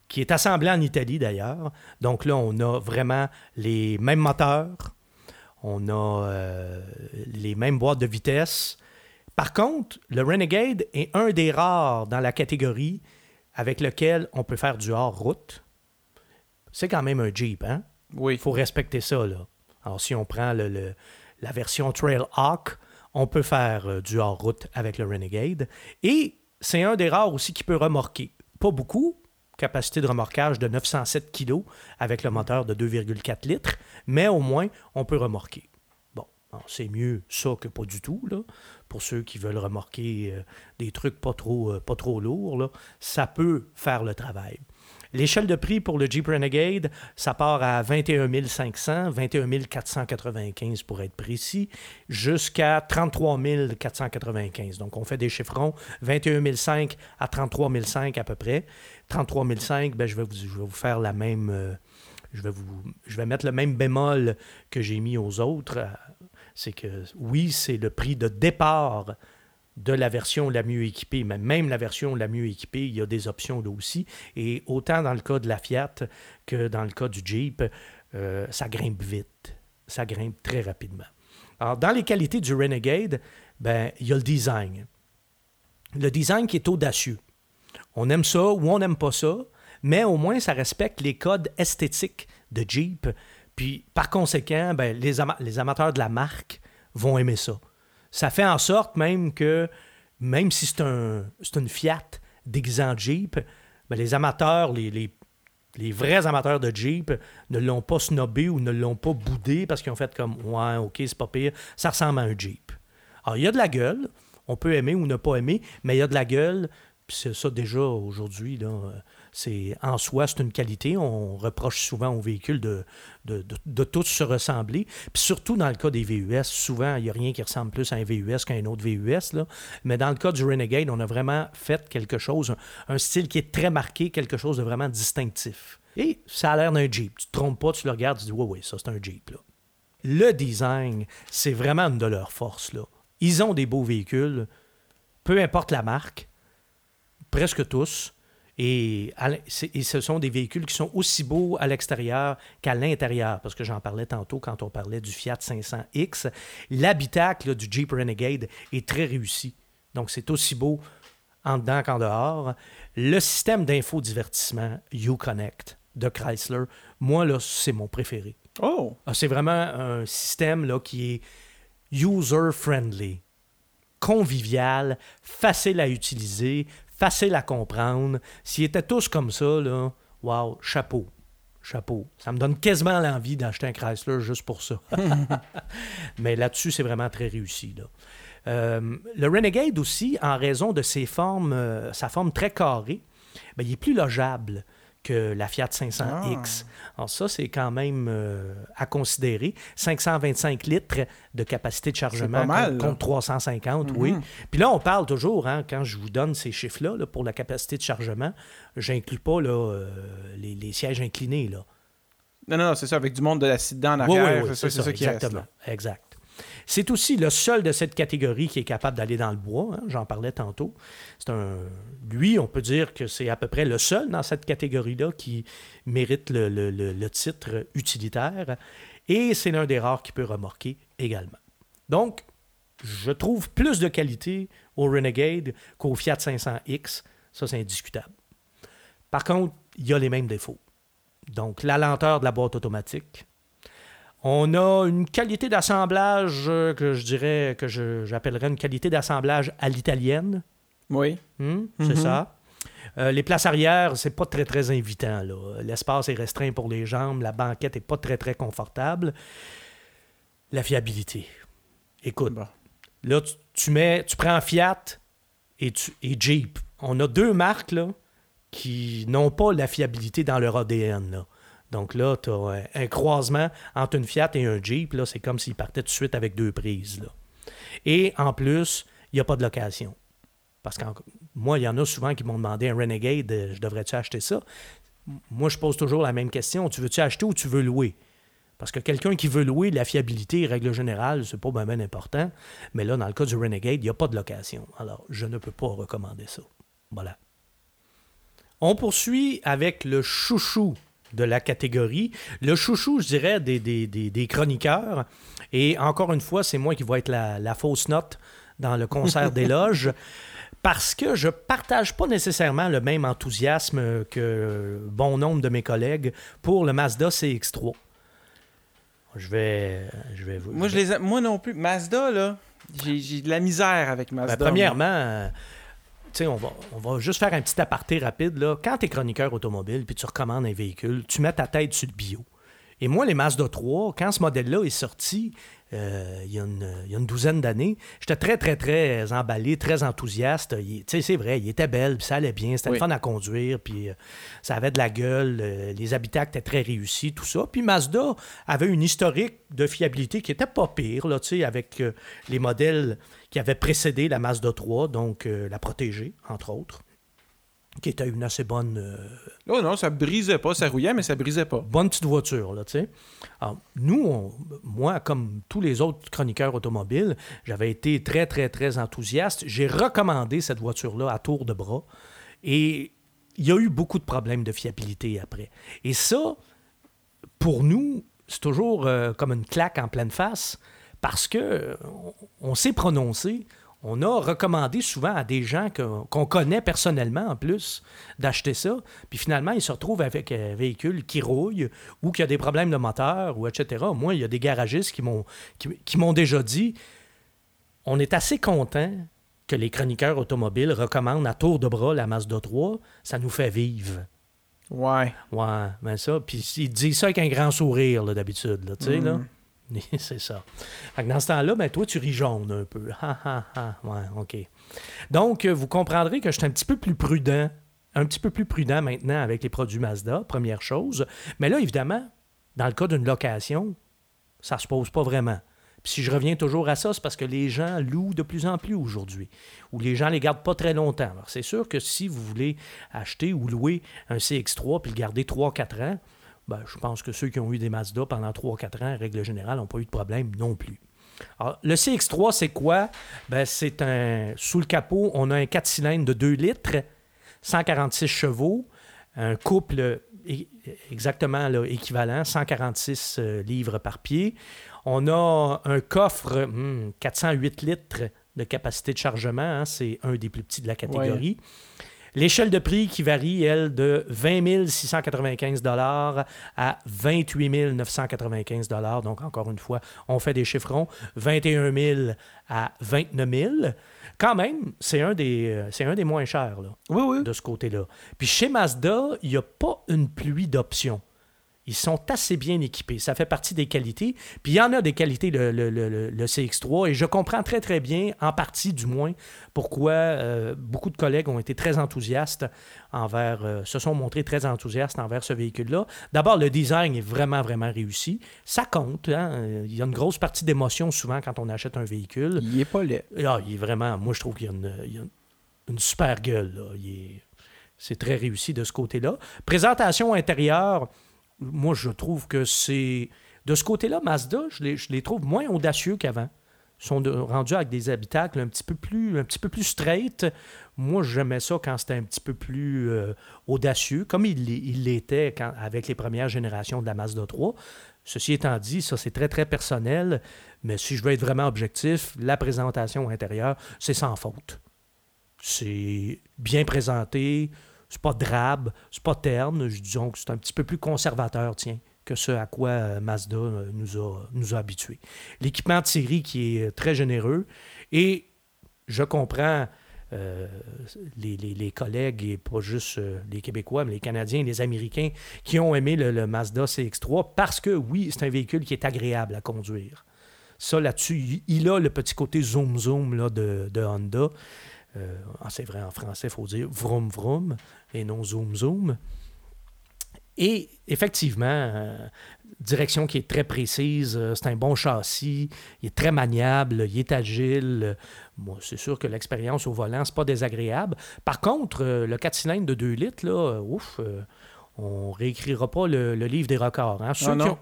qui est assemblée en Italie d'ailleurs. Donc là, on a vraiment les mêmes moteurs... On a les mêmes boîtes de vitesse. Par contre, le Renegade est un des rares dans la catégorie avec lequel on peut faire du hors-route. C'est quand même un Jeep, hein? Oui. Il faut respecter ça, là. Alors, si on prend la version Trailhawk, on peut faire du hors-route avec le Renegade. Et c'est un des rares aussi qui peut remorquer. Pas beaucoup. Capacité de remorquage de 907 kg avec le moteur de 2,4 litres, mais au moins, on peut remorquer. Bon, c'est mieux ça que pas du tout, là. Pour ceux qui veulent remorquer des trucs pas trop lourds, là, ça peut faire le travail. L'échelle de prix pour le Jeep Renegade, ça part à 21 500, 21 495 pour être précis, jusqu'à 33 495. Donc, on fait des chiffrons, 21 500 à 33 500 à peu près. 33 500, ben, je vais vous faire la même... je vais mettre le même bémol que j'ai mis aux autres. C'est que, oui, c'est le prix de départ de la version la mieux équipée, mais même la version la mieux équipée, il y a des options là aussi. Et autant dans le cas de la Fiat que dans le cas du Jeep, ça grimpe vite. Ça grimpe très rapidement. Alors, dans les qualités du Renegade, ben, il y a le design. Le design qui est audacieux. On aime ça ou on n'aime pas ça, mais au moins, ça respecte les codes esthétiques de Jeep. Puis, par conséquent, ben, les amateurs de la marque vont aimer ça. Ça fait en sorte même que, même si c'est une Fiat déguisée en Jeep, ben les amateurs, les vrais amateurs de Jeep ne l'ont pas snobé ou ne l'ont pas boudé parce qu'ils ont fait comme « Ouais, OK, c'est pas pire, ça ressemble à un Jeep. » Alors, il y a de la gueule, on peut aimer ou ne pas aimer, mais il y a de la gueule, puis c'est ça déjà aujourd'hui, là... C'est, en soi, c'est une qualité. On reproche souvent aux véhicules de tous se ressembler. Puis surtout dans le cas des VUS, souvent, il n'y a rien qui ressemble plus à un VUS qu'à un autre VUS. Là. Mais dans le cas du Renegade, on a vraiment fait quelque chose, un style qui est très marqué, quelque chose de vraiment distinctif. Et ça a l'air d'un Jeep. Tu ne te trompes pas, tu le regardes, tu te dis « Ouais, ça, c'est un Jeep. » là. Le design, c'est vraiment une de leurs forces. Là. Ils ont des beaux véhicules, peu importe la marque, presque tous. Et ce sont des véhicules qui sont aussi beaux à l'extérieur qu'à l'intérieur, parce que j'en parlais tantôt quand on parlait du Fiat 500X. L'habitacle du Jeep Renegade est très réussi. Donc, c'est aussi beau en dedans qu'en dehors. Le système d'infodivertissement Uconnect de Chrysler, moi, là, c'est mon préféré. Oh! C'est vraiment un système là, qui est user-friendly, convivial, facile à utiliser, facile à comprendre. S'ils étaient tous comme ça, là, wow, chapeau. Chapeau. Ça me donne quasiment l'envie d'acheter un Chrysler juste pour ça. Mais là-dessus, c'est vraiment très réussi, là. Le Renegade aussi, en raison de ses formes, sa forme très carrée, ben, il est plus logeable que la Fiat 500X. Ah. Alors ça, c'est quand même à considérer. 525 litres de capacité de chargement contre 350, mm-hmm. oui. Puis là, on parle toujours, hein, quand je vous donne ces chiffres-là là, pour la capacité de chargement, j'inclus pas là, les sièges inclinés, là. Non, c'est ça, avec du monde de la scie dedans en arrière, oui, c'est ça qui reste. Exactement, exact. C'est aussi le seul de cette catégorie qui est capable d'aller dans le bois, hein, j'en parlais tantôt. Lui, on peut dire que c'est à peu près le seul dans cette catégorie-là qui mérite le titre utilitaire. Et c'est l'un des rares qui peut remorquer également. Donc, je trouve plus de qualité au Renegade qu'au Fiat 500X. Ça, c'est indiscutable. Par contre, il y a les mêmes défauts. Donc, la lenteur de la boîte automatique. On a une qualité d'assemblage que je dirais, j'appellerais une qualité d'assemblage à l'italienne. Oui. C'est ça. Les places arrière, c'est pas très, très invitant, là. L'espace est restreint pour les jambes. La banquette est pas très, très confortable. La fiabilité. Écoute, là, tu prends Fiat et Jeep. On a deux marques là, qui n'ont pas la fiabilité dans leur ADN, là. Donc là, tu as un croisement entre une Fiat et un Jeep. Là, c'est comme s'il partait tout de suite avec deux prises, là. Et en plus, il n'y a pas de location. Parce que moi, il y en a souvent qui m'ont demandé un Renegade, je devrais-tu acheter ça? Moi, je pose toujours la même question. Tu veux-tu acheter ou tu veux louer? Parce que quelqu'un qui veut louer, la fiabilité, règle générale, c'est pas bien important. Mais là, dans le cas du Renegade, il n'y a pas de location. Alors, je ne peux pas recommander ça. Voilà. On poursuit avec le chouchou de la catégorie. Le chouchou, je dirais, des chroniqueurs. Et encore une fois, c'est moi qui vais être la fausse note dans le concert d'éloge, parce que je ne partage pas nécessairement le même enthousiasme que bon nombre de mes collègues pour le Mazda CX-3. Je vais vous... Moi non plus. Mazda, là, j'ai de la misère avec Mazda. Ben, premièrement... T'sais, on va juste faire un petit aparté rapide, là. Quand tu es chroniqueur automobile puis tu recommandes un véhicule, tu mets ta tête sur le bio. Et moi, les Mazda 3, quand ce modèle-là est sorti, il y a une douzaine d'années, j'étais très, très, très emballé, très enthousiaste. T'sais, c'est vrai, il était belle, puis ça allait bien, c'était le fun à conduire, puis ça avait de la gueule, les habitacles étaient très réussis, tout ça. Puis Mazda avait une historique de fiabilité qui était pas pire, là, t'sais, avec les modèles qui avaient précédé la Mazda 3, donc la protégée, entre autres, qui était une assez bonne... Oh non, ça brisait pas, ça rouillait, mais ça brisait pas. Bonne petite voiture, là, tu sais. Alors, moi, comme tous les autres chroniqueurs automobiles, j'avais été très, très, très enthousiaste. J'ai recommandé cette voiture-là à tour de bras et il y a eu beaucoup de problèmes de fiabilité après. Et ça, pour nous, c'est toujours comme une claque en pleine face parce que on s'est prononcé. On a recommandé souvent à des gens qu'on connaît personnellement, en plus, d'acheter ça. Puis finalement, ils se retrouvent avec un véhicule qui rouille ou qui a des problèmes de moteur, ou etc. Moi, il y a des garagistes qui m'ont déjà dit « On est assez content que les chroniqueurs automobiles recommandent à tour de bras la Mazda 3. Ça nous fait vivre. » Ouais. Ouais, ben ça. Puis ils disent ça avec un grand sourire, là, d'habitude, là, tu sais, là. C'est ça. Dans ce temps-là, ben, toi, tu ris jaune un peu. Ouais, OK. Donc, vous comprendrez que je suis un petit peu plus prudent maintenant avec les produits Mazda, première chose. Mais là, évidemment, dans le cas d'une location, ça se pose pas vraiment. Puis si je reviens toujours à ça, c'est parce que les gens louent de plus en plus aujourd'hui, ou les gens les gardent pas très longtemps. Alors, c'est sûr que si vous voulez acheter ou louer un CX-3 puis le garder 3-4 ans, ben, je pense que ceux qui ont eu des Mazda pendant 3-4 ans, règle générale, n'ont pas eu de problème non plus. Alors, le CX-3, c'est quoi? Ben, c'est un... Sous le capot, on a un 4 cylindres de 2 litres, 146 chevaux, un couple exactement là, équivalent, 146 livres par pied. On a un coffre 408 litres de capacité de chargement. Hein, c'est un des plus petits de la catégorie. Ouais. L'échelle de prix qui varie, elle, de 20 695 $ à 28 995 $. Donc, encore une fois, on fait des chiffrons. 21 000 à 29 000. Quand même, c'est un des moins chers là, oui, oui, de ce côté-là. Puis chez Mazda, il n'y a pas une pluie d'options. Ils sont assez bien équipés. Ça fait partie des qualités. Puis il y en a des qualités, le CX-3. Et je comprends très, très bien, en partie du moins, pourquoi beaucoup de collègues ont été très enthousiastes envers... se sont montrés très enthousiastes envers ce véhicule-là. D'abord, le design est vraiment, vraiment réussi. Ça compte. Hein? Il y a une grosse partie d'émotion souvent quand on achète un véhicule. Il n'est pas laid. Ah, il est vraiment... Moi, je trouve qu'il y a une super gueule. Là. C'est très réussi de ce côté-là. Présentation intérieure... Moi, je trouve que c'est... De ce côté-là, Mazda, je les trouve moins audacieux qu'avant. Ils sont rendus avec des habitacles un petit peu plus straight. Moi, j'aimais ça quand c'était un petit peu plus audacieux, comme il l'était avec les premières générations de la Mazda 3. Ceci étant dit, ça, c'est très, très personnel. Mais si je veux être vraiment objectif, la présentation intérieure, c'est sans faute. C'est bien présenté. C'est pas drabe, c'est pas terne. Disons que c'est un petit peu plus conservateur, tiens, que ce à quoi Mazda nous a habitués. L'équipement de série qui est très généreux. Et je comprends les collègues, et pas juste les Québécois, mais les Canadiens et les Américains qui ont aimé le Mazda CX-3 parce que, oui, c'est un véhicule qui est agréable à conduire. Ça, là-dessus, il a le petit côté zoom-zoom là, de Honda. C'est vrai, en français, il faut dire vroom vroom et non zoom zoom. Et effectivement, direction qui est très précise, c'est un bon châssis, il est très maniable, il est agile. Moi, c'est sûr que l'expérience au volant, c'est pas désagréable. Par contre, le 4 cylindres de 2 litres, là, on réécrira pas le livre des records. Hein?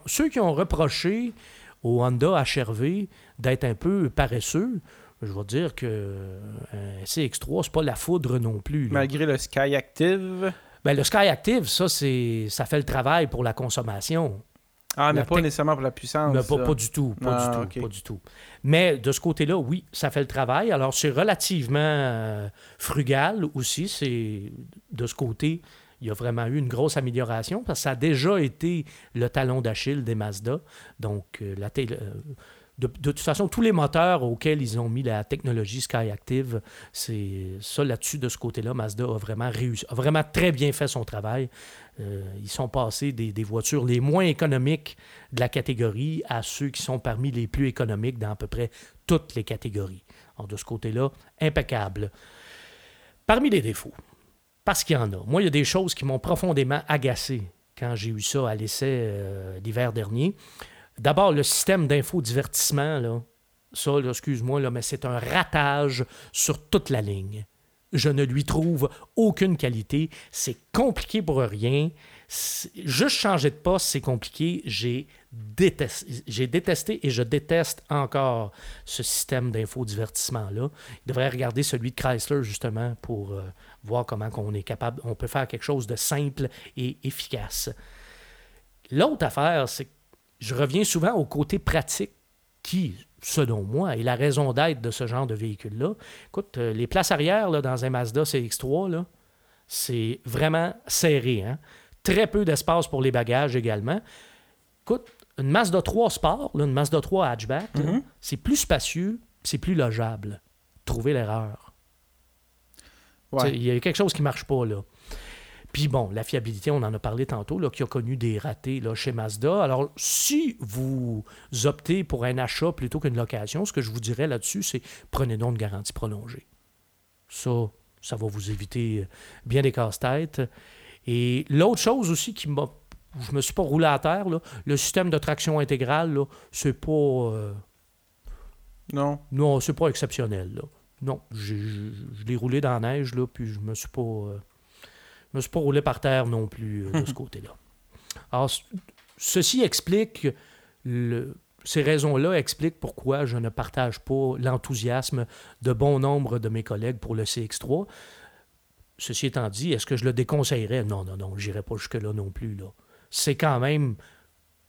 Ceux qui ont reproché au Honda HR-V d'être un peu paresseux, je vais te dire que CX-3, c'est pas la foudre non plus. Là. Malgré le SkyActiv? Ben, le SkyActiv, ça fait le travail pour la consommation. Ah, mais pas nécessairement pour la puissance. Mais pas du tout, pas du tout. Mais de ce côté-là, oui, ça fait le travail. Alors, c'est relativement frugal aussi. C'est de ce côté, il y a vraiment eu une grosse amélioration parce que ça a déjà été le talon d'Achille des Mazda. Donc, de toute façon, tous les moteurs auxquels ils ont mis la technologie SkyActiv, c'est ça là-dessus, de ce côté-là, Mazda a vraiment réussi, a vraiment très bien fait son travail. Ils sont passés des voitures les moins économiques de la catégorie à ceux qui sont parmi les plus économiques dans à peu près toutes les catégories. Alors, de ce côté-là, impeccable. Parmi les défauts, parce qu'il y en a. Moi, il y a des choses qui m'ont profondément agacé quand j'ai eu ça à l'essai l'hiver dernier. D'abord, le système d'infodivertissement, là, ça, là, excuse-moi, là, mais c'est un ratage sur toute la ligne. Je ne lui trouve aucune qualité. C'est compliqué pour rien. Juste changer de poste, c'est compliqué. J'ai détesté et je déteste encore ce système d'infodivertissement-là. Il devrait regarder celui de Chrysler, justement, pour voir comment on peut faire quelque chose de simple et efficace. L'autre affaire, c'est que je reviens souvent au côté pratique qui, selon moi, est la raison d'être de ce genre de véhicule-là. Écoute, les places arrière là, dans un Mazda CX-3, là, c'est vraiment serré. Hein? Très peu d'espace pour les bagages également. Écoute, une Mazda 3 Sport, là, une Mazda 3 Hatchback, mm-hmm, là, c'est plus spacieux, c'est plus logeable. Trouvez l'erreur. Ouais. Il y a quelque chose qui ne marche pas là. Puis bon, la fiabilité, on en a parlé tantôt, là, qui a connu des ratés là, chez Mazda. Alors, si vous optez pour un achat plutôt qu'une location, ce que je vous dirais là-dessus, c'est prenez donc une garantie prolongée. Ça va vous éviter bien des casse-têtes. Et l'autre chose aussi je me suis pas roulé à terre, là, le système de traction intégrale, là, c'est pas... Non. Non, c'est pas exceptionnel. Là. Non, je l'ai roulé dans la neige, là, puis je me suis pas... Je ne me suis pas roulé par terre non plus de ce côté-là. Alors, ceci explique... Ces raisons-là expliquent pourquoi je ne partage pas l'enthousiasme de bon nombre de mes collègues pour le CX-3. Ceci étant dit, est-ce que je le déconseillerais? Non, je n'irai pas jusque-là non plus. Là. C'est quand même,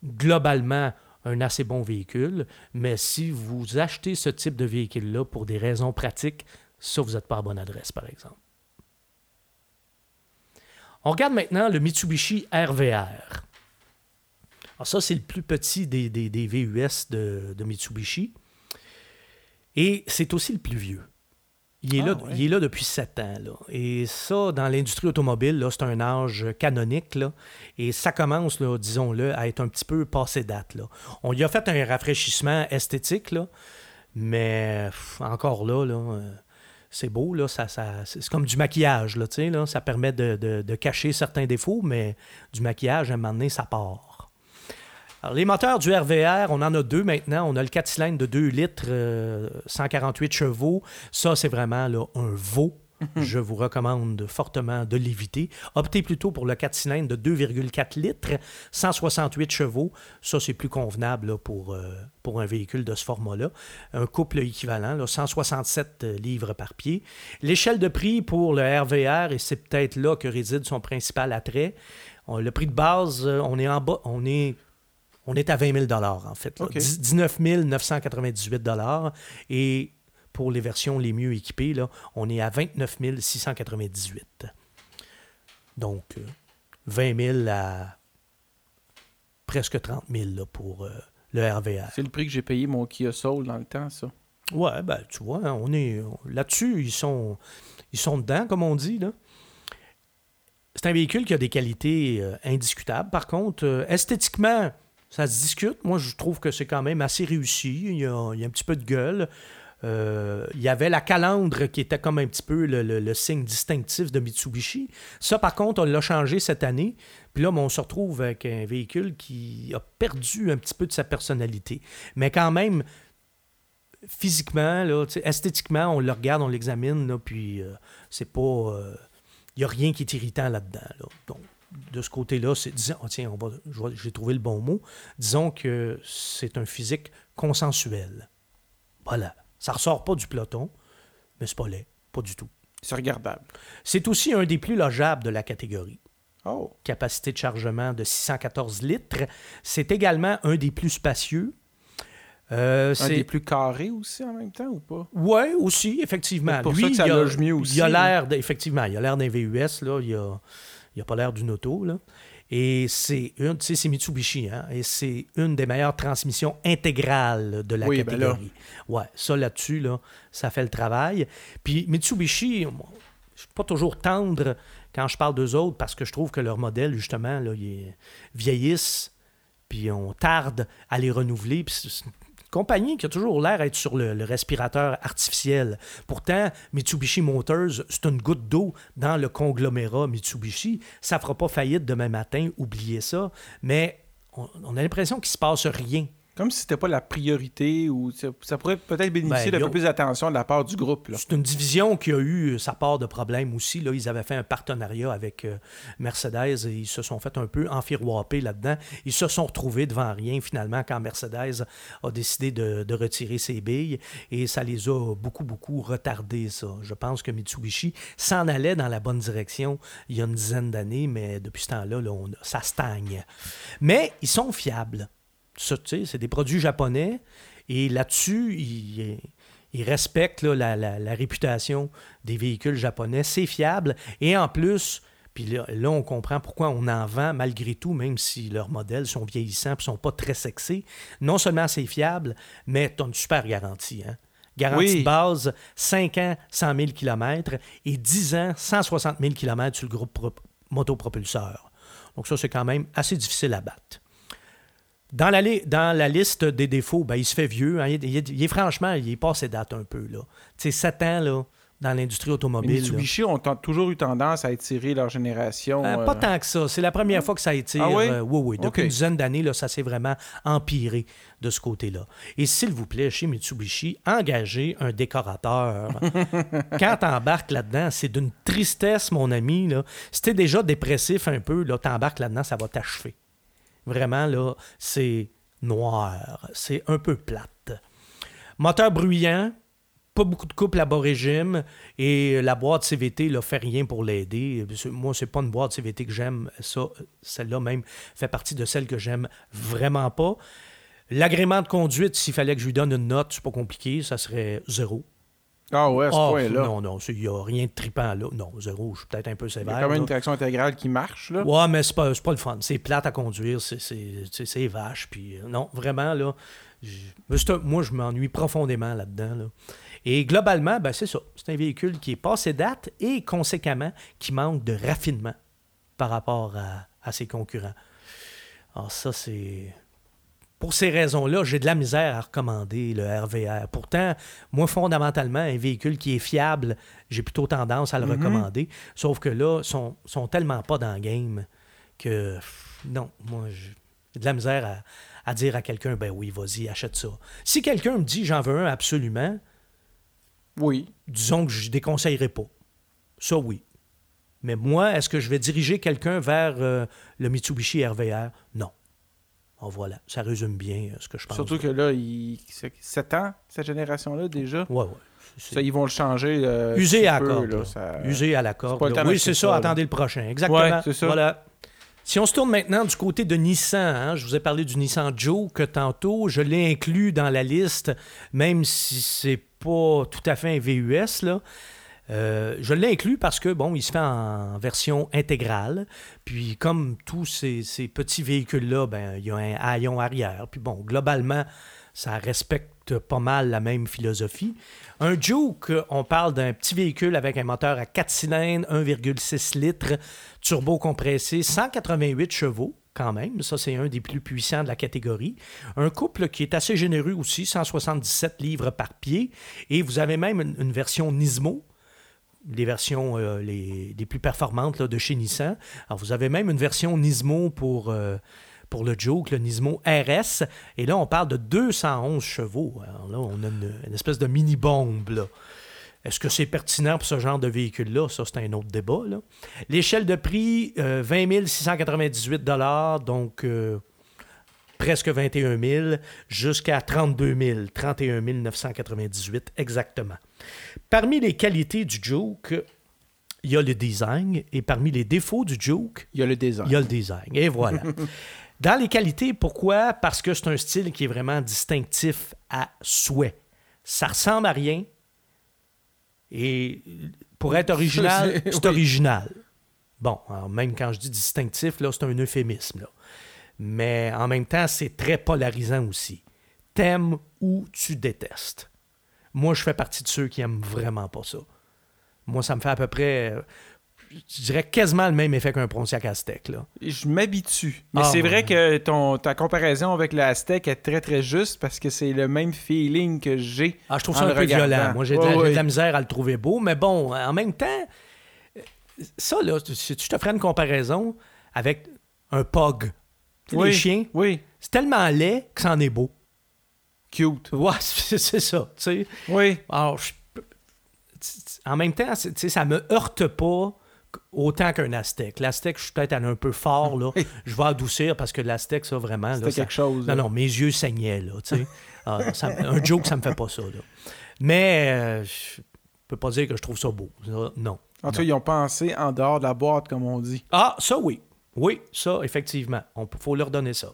globalement, un assez bon véhicule, mais si vous achetez ce type de véhicule-là pour des raisons pratiques, ça, vous n'êtes pas à bonne adresse, par exemple. On regarde maintenant le Mitsubishi RVR. Alors ça, c'est le plus petit des VUS de Mitsubishi. Et c'est aussi le plus vieux. Il est là depuis 7 ans. Là. Et ça, dans l'industrie automobile, là, c'est un âge canonique. Là. Et ça commence, là, disons-le, à être un petit peu passé date. Là. On lui a fait un rafraîchissement esthétique, là, mais encore là, c'est beau. Là, c'est comme du maquillage. Là, là, ça permet de cacher certains défauts, mais du maquillage, à un moment donné, ça part. Alors, les moteurs du RVR, on en a deux maintenant. On a le 4 cylindres de 2 litres, 148 chevaux. Ça, c'est vraiment là, un veau. Je vous recommande fortement de l'éviter. Optez plutôt pour le 4 cylindres de 2,4 litres, 168 chevaux. Ça, c'est plus convenable là, pour un véhicule de ce format-là. Un couple équivalent, là, 167 livres par pied. L'échelle de prix pour le RVR, et c'est peut-être là que réside son principal attrait. Le prix de base, on est en bas, on est à 20 000 en fait. Okay. 19 998 et pour les versions les mieux équipées, là, on est à 29 698. Donc, 20 000 à presque 30 000 là, pour le RVR. C'est le prix que j'ai payé mon Kia Soul dans le temps, ça. Ouais, ben tu vois, on est là-dessus, ils sont dedans, comme on dit, là. C'est un véhicule qui a des qualités indiscutables. Par contre, esthétiquement, ça se discute. Moi, je trouve que c'est quand même assez réussi. Il y a un petit peu de gueule. Il y avait la calandre qui était comme un petit peu le signe distinctif de Mitsubishi. Ça, par contre, on l'a changé cette année. Puis là, on se retrouve avec un véhicule qui a perdu un petit peu de sa personnalité. Mais quand même, physiquement, là, esthétiquement, on le regarde, on l'examine, là, puis c'est pas... il n'y a rien qui est irritant là-dedans. Là. Donc, de ce côté-là, c'est disons, oh, tiens, j'ai trouvé le bon mot. Disons que c'est un physique consensuel. Voilà. Ça ne ressort pas du peloton, mais c'est pas laid. Pas du tout. C'est regardable. C'est aussi un des plus logeables de la catégorie. Oh. Capacité de chargement de 614 litres. C'est également un des plus spacieux. C'est des plus carrés aussi en même temps ou pas? Oui, aussi, effectivement. C'est pour lui, ça que ça loge mieux aussi. Il a l'air, effectivement, il a l'air d'un VUS, là, il a pas l'air d'une auto. Là. Et c'est Mitsubishi, hein, et c'est une des meilleures transmissions intégrales de la catégorie. Ben là. Ouais, ça là-dessus, là, ça fait le travail. Puis Mitsubishi, moi, je suis pas toujours tendre quand je parle d'eux autres parce que je trouve que leur modèle, justement, là, ils vieillissent, puis on tarde à les renouveler, puis compagnie qui a toujours l'air d'être sur le respirateur artificiel. Pourtant, Mitsubishi Motors, c'est une goutte d'eau dans le conglomérat Mitsubishi. Ça ne fera pas faillite demain matin, oubliez ça. Mais on a l'impression qu'il ne se passe rien. Comme si ce n'était pas la priorité ou ça pourrait peut-être bénéficier d'un peu plus d'attention de la part du groupe. Là. C'est une division qui a eu sa part de problème aussi. Là, ils avaient fait un partenariat avec Mercedes et ils se sont fait un peu enfiroiper là-dedans. Ils se sont retrouvés devant rien finalement quand Mercedes a décidé de retirer ses billes et ça les a beaucoup, beaucoup retardés. Ça. Je pense que Mitsubishi s'en allait dans la bonne direction il y a une dizaine d'années, mais depuis ce temps-là, ça stagne. Mais ils sont fiables. Ça, c'est des produits japonais et là-dessus, ils respectent là, la réputation des véhicules japonais. C'est fiable et en plus, puis là, on comprend pourquoi on en vend malgré tout, même si leurs modèles sont vieillissants et sont pas très sexy. Non seulement c'est fiable, mais tu as une super garantie. Hein? Garantie de base, 5 ans, 100 000 km et 10 ans, 160 000 km sur le groupe motopropulseur. Donc ça, c'est quand même assez difficile à battre. Dans la liste des défauts, ben, il se fait vieux. Hein? Il est passé date un peu. Là. 7 ans là, dans l'industrie automobile. Les Mitsubishi ont toujours eu tendance à étirer leur génération. Pas tant que ça. C'est la première fois que ça étire. Ah oui? Oui. Depuis une dizaine d'années, là, ça s'est vraiment empiré de ce côté-là. Et s'il vous plaît, chez Mitsubishi, engagez un décorateur. Quand t'embarques là-dedans, c'est d'une tristesse, mon ami. Là. Si t'es déjà dépressif un peu, là, t'embarques là-dedans, ça va t'achever. Vraiment, là, c'est noir. C'est un peu plate. Moteur bruyant, pas beaucoup de couple à bas régime et la boîte CVT ne fait rien pour l'aider. Moi, c'est pas une boîte CVT que j'aime. Ça, celle-là même fait partie de celle que j'aime vraiment pas. L'agrément de conduite, s'il fallait que je lui donne une note, c'est pas compliqué, ça serait 0. Ah ouais, à ce point-là. Non, non, il n'y a rien de trippant là. Non, zéro, je suis peut-être un peu sévère. Il y a quand même une traction intégrale qui marche, là. Ouais, mais c'est pas le fun. C'est plate à conduire, c'est vache. Puis, non, vraiment, là, moi, je m'ennuie profondément là-dedans, là. Et globalement, ben, c'est ça. C'est un véhicule qui est passé date et, conséquemment, qui manque de raffinement par rapport à ses concurrents. Alors ça, c'est... Pour ces raisons-là, j'ai de la misère à recommander le RVR. Pourtant, moi, fondamentalement, un véhicule qui est fiable, j'ai plutôt tendance à le recommander. Sauf que là, sont tellement pas dans le game que... Non, moi, j'ai de la misère à dire à quelqu'un, « Ben oui, vas-y, achète ça. » Si quelqu'un me dit, « J'en veux un absolument », oui, disons que je ne déconseillerais pas. Ça, oui. Mais moi, est-ce que je vais diriger quelqu'un vers le Mitsubishi RVR? Non. Oh, voilà, ça résume bien ce que je pense. Surtout que là, c'est 7 ans, cette génération-là, déjà. Oui, oui. Ça, ils vont le changer. Usé à la corde. Usé à la corde. Oui, c'est ça, attendez le prochain. Exactement. Ouais, c'est ça. Voilà. Si on se tourne maintenant du côté de Nissan, hein, je vous ai parlé du Nissan Juke tantôt, je l'ai inclus dans la liste, même si c'est pas tout à fait un VUS, là. Je l'ai inclus parce que, bon, il se fait en version intégrale. Puis, comme tous ces petits véhicules-là, ben, il y a un haillon arrière. Puis, bon, globalement, ça respecte pas mal la même philosophie. Un Juke, on parle d'un petit véhicule avec un moteur à 4 cylindres, 1,6 litres, turbo compressé, 188 chevaux. Quand même, ça c'est un des plus puissants de la catégorie. Un couple qui est assez généreux aussi, 177 livres par pied. Et vous avez même une version Nismo, les versions les plus performantes là, de chez Nissan. Alors vous avez même une version Nismo pour le Juke, le Nismo RS. Et là, on parle de 211 chevaux. Alors là, on a une espèce de mini-bombe, là. Est-ce que c'est pertinent pour ce genre de véhicule-là? Ça, c'est un autre débat, là. L'échelle de prix, 20 698 $ donc presque 21 000, jusqu'à 32 000, 31 998 exactement. Parmi les qualités du Juke, il y a le design, et parmi les défauts du Juke, il y a le design. Il y a le design, et voilà. Dans les qualités, pourquoi? Parce que c'est un style qui est vraiment distinctif à souhait. Ça ressemble à rien. Et pour être original, c'est original. Bon, alors même quand je dis distinctif, là, c'est un euphémisme, là. Mais en même temps, c'est très polarisant aussi. T'aimes ou tu détestes. Moi, je fais partie de ceux qui aiment vraiment pas ça. Moi, ça me fait à peu près, je dirais quasiment le même effet qu'un Pontiac Aztec, là. Je m'habitue. Mais c'est vrai que ta comparaison avec la Aztec est très, très juste parce que c'est le même feeling que j'ai. Ah, je trouve ça un peu violent. Moi, j'ai de la misère à le trouver beau. Mais bon, en même temps, ça, là, si tu te ferais une comparaison avec un Pug, oui, les chiens, oui, c'est tellement laid que c'en est beau. Cute. Ouais, c'est ça, tu sais. Oui. Alors, en même temps, tu sais, ça me heurte pas autant qu'un Aztec. L'Aztec, je suis peut-être allé un peu fort, là. Je vais adoucir parce que l'Aztec, ça, vraiment... C'était là, quelque chose. Non, là. Non, mes yeux saignaient, là, tu sais. Un Juke, ça me fait pas ça, là. Mais je peux pas dire que je trouve ça beau. Non. En tout cas, ils ont pensé en dehors de la boîte, comme on dit. Ah, ça, oui. Oui, ça, effectivement. Faut leur donner ça.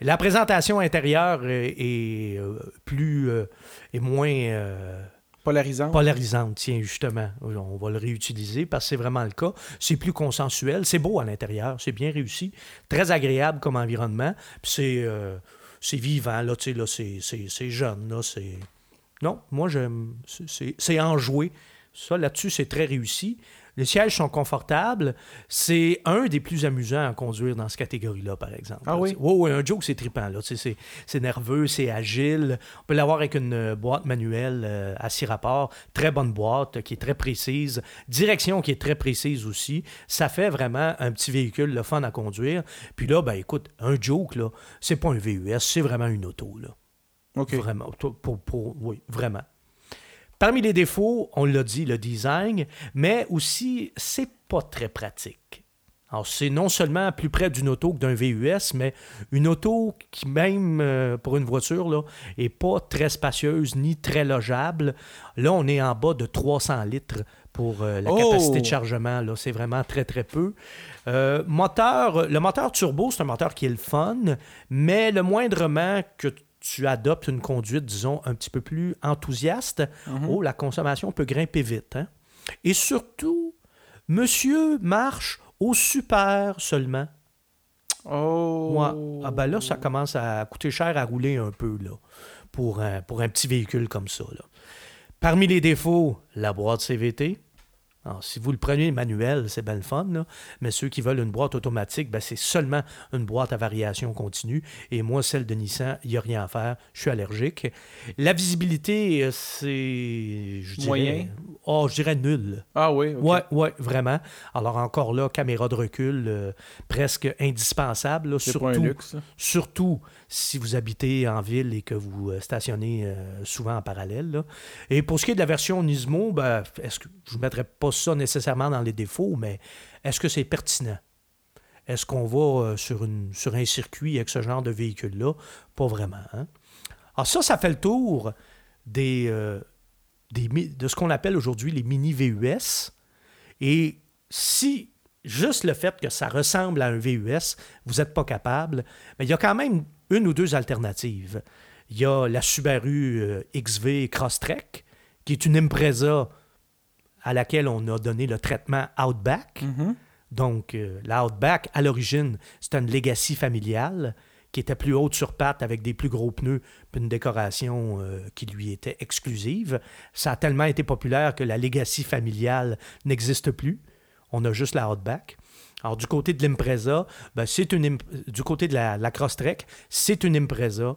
La présentation intérieure est moins Polarisante, tiens, justement. On va le réutiliser parce que c'est vraiment le cas. C'est plus consensuel. C'est beau à l'intérieur. C'est bien réussi. Très agréable comme environnement. Puis c'est vivant. Là, tu sais, là, c'est jeune. Là, c'est... Non, moi, j'aime... C'est enjoué. Ça, là-dessus, c'est très réussi. Les sièges sont confortables. C'est un des plus amusants à conduire dans cette catégorie-là, par exemple. Ah oui? Oui, un Juke, c'est trippant, là. C'est nerveux, c'est agile. On peut l'avoir avec une boîte manuelle à 6 rapports. Très bonne boîte qui est très précise. Direction qui est très précise aussi. Ça fait vraiment un petit véhicule, le fun à conduire. Puis là, ben écoute, un Juke, là, c'est pas un VUS, c'est vraiment une auto, là. OK. Vraiment. Oui, vraiment. Parmi les défauts, on l'a dit, le design, mais aussi, c'est pas très pratique. Alors, c'est non seulement plus près d'une auto que d'un VUS, mais une auto qui, même pour une voiture, là, est pas très spacieuse ni très logeable. Là, on est en bas de 300 litres pour la capacité de chargement. Là, c'est vraiment très, très peu. Le moteur turbo, c'est un moteur qui est le fun, mais le moindrement que tu adoptes une conduite, disons, un petit peu plus enthousiaste, oh, la consommation peut grimper vite. Hein? Et surtout, monsieur marche au super seulement. Oh! Ouais. Ah ben là, ça commence à coûter cher à rouler un peu, là, pour un petit véhicule comme ça, là. Parmi les défauts, la boîte CVT. Alors, si vous le prenez manuel, c'est bien le fun, là. Mais ceux qui veulent une boîte automatique, ben, c'est seulement une boîte à variation continue. Et moi, celle de Nissan, il n'y a rien à faire. Je suis allergique. La visibilité, c'est... moyen? Oh, je dirais nul. Ah oui? Okay. Ouais, vraiment. Alors encore là, caméra de recul, presque indispensable. Là, surtout, pas un luxe. Surtout si vous habitez en ville et que vous stationnez souvent en parallèle. Là. Et pour ce qui est de la version Nismo, ben, est-ce que je ne mettrais pas ça nécessairement dans les défauts, mais est-ce que c'est pertinent? Est-ce qu'on va sur un circuit avec ce genre de véhicule-là? Pas vraiment. Hein? Alors ça fait le tour de ce qu'on appelle aujourd'hui les mini VUS. Et si juste le fait que ça ressemble à un VUS, vous n'êtes pas capable, mais il y a quand même une ou deux alternatives. Il y a la Subaru XV Crosstrek, qui est une Impreza à laquelle on a donné le traitement Outback. Donc, la Outback, à l'origine, c'était une legacy familiale qui était plus haute sur pattes avec des plus gros pneus puis une décoration qui lui était exclusive. Ça a tellement été populaire que la legacy familiale n'existe plus. On a juste la Outback. Alors, du côté de l'Impreza, ben, du côté de la Crosstrek, c'est une Impreza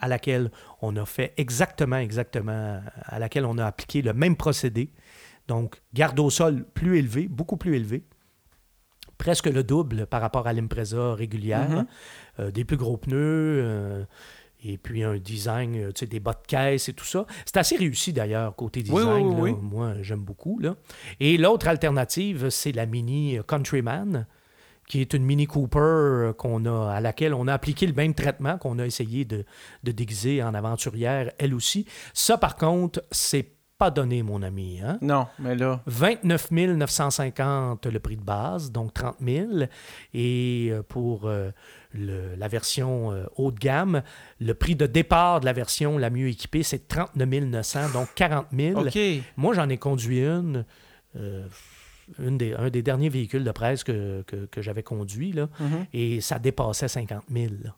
à laquelle on a fait exactement, à laquelle on a appliqué le même procédé. Donc, garde au sol plus élevé, beaucoup plus élevé, presque le double par rapport à l'Impreza régulière, des plus gros pneus, et puis un design, tu sais, des bas de caisse et tout ça. C'est assez réussi d'ailleurs, côté design, là. Moi j'aime beaucoup. Là. Et l'autre alternative, c'est la Mini Countryman, qui est une Mini Cooper à laquelle on a appliqué le même traitement qu'on a essayé de déguiser en aventurière, elle aussi. Ça, par contre, c'est pas donné, mon ami. Hein? Non, mais là... 29 950 le prix de base, donc 30 000. Et pour la version haut de gamme, le prix de départ de la version la mieux équipée, c'est 39 900, donc 40 000. Okay. Moi, j'en ai conduit une... un des derniers véhicules de presse que j'avais conduit, là, et ça dépassait 50 000. Là.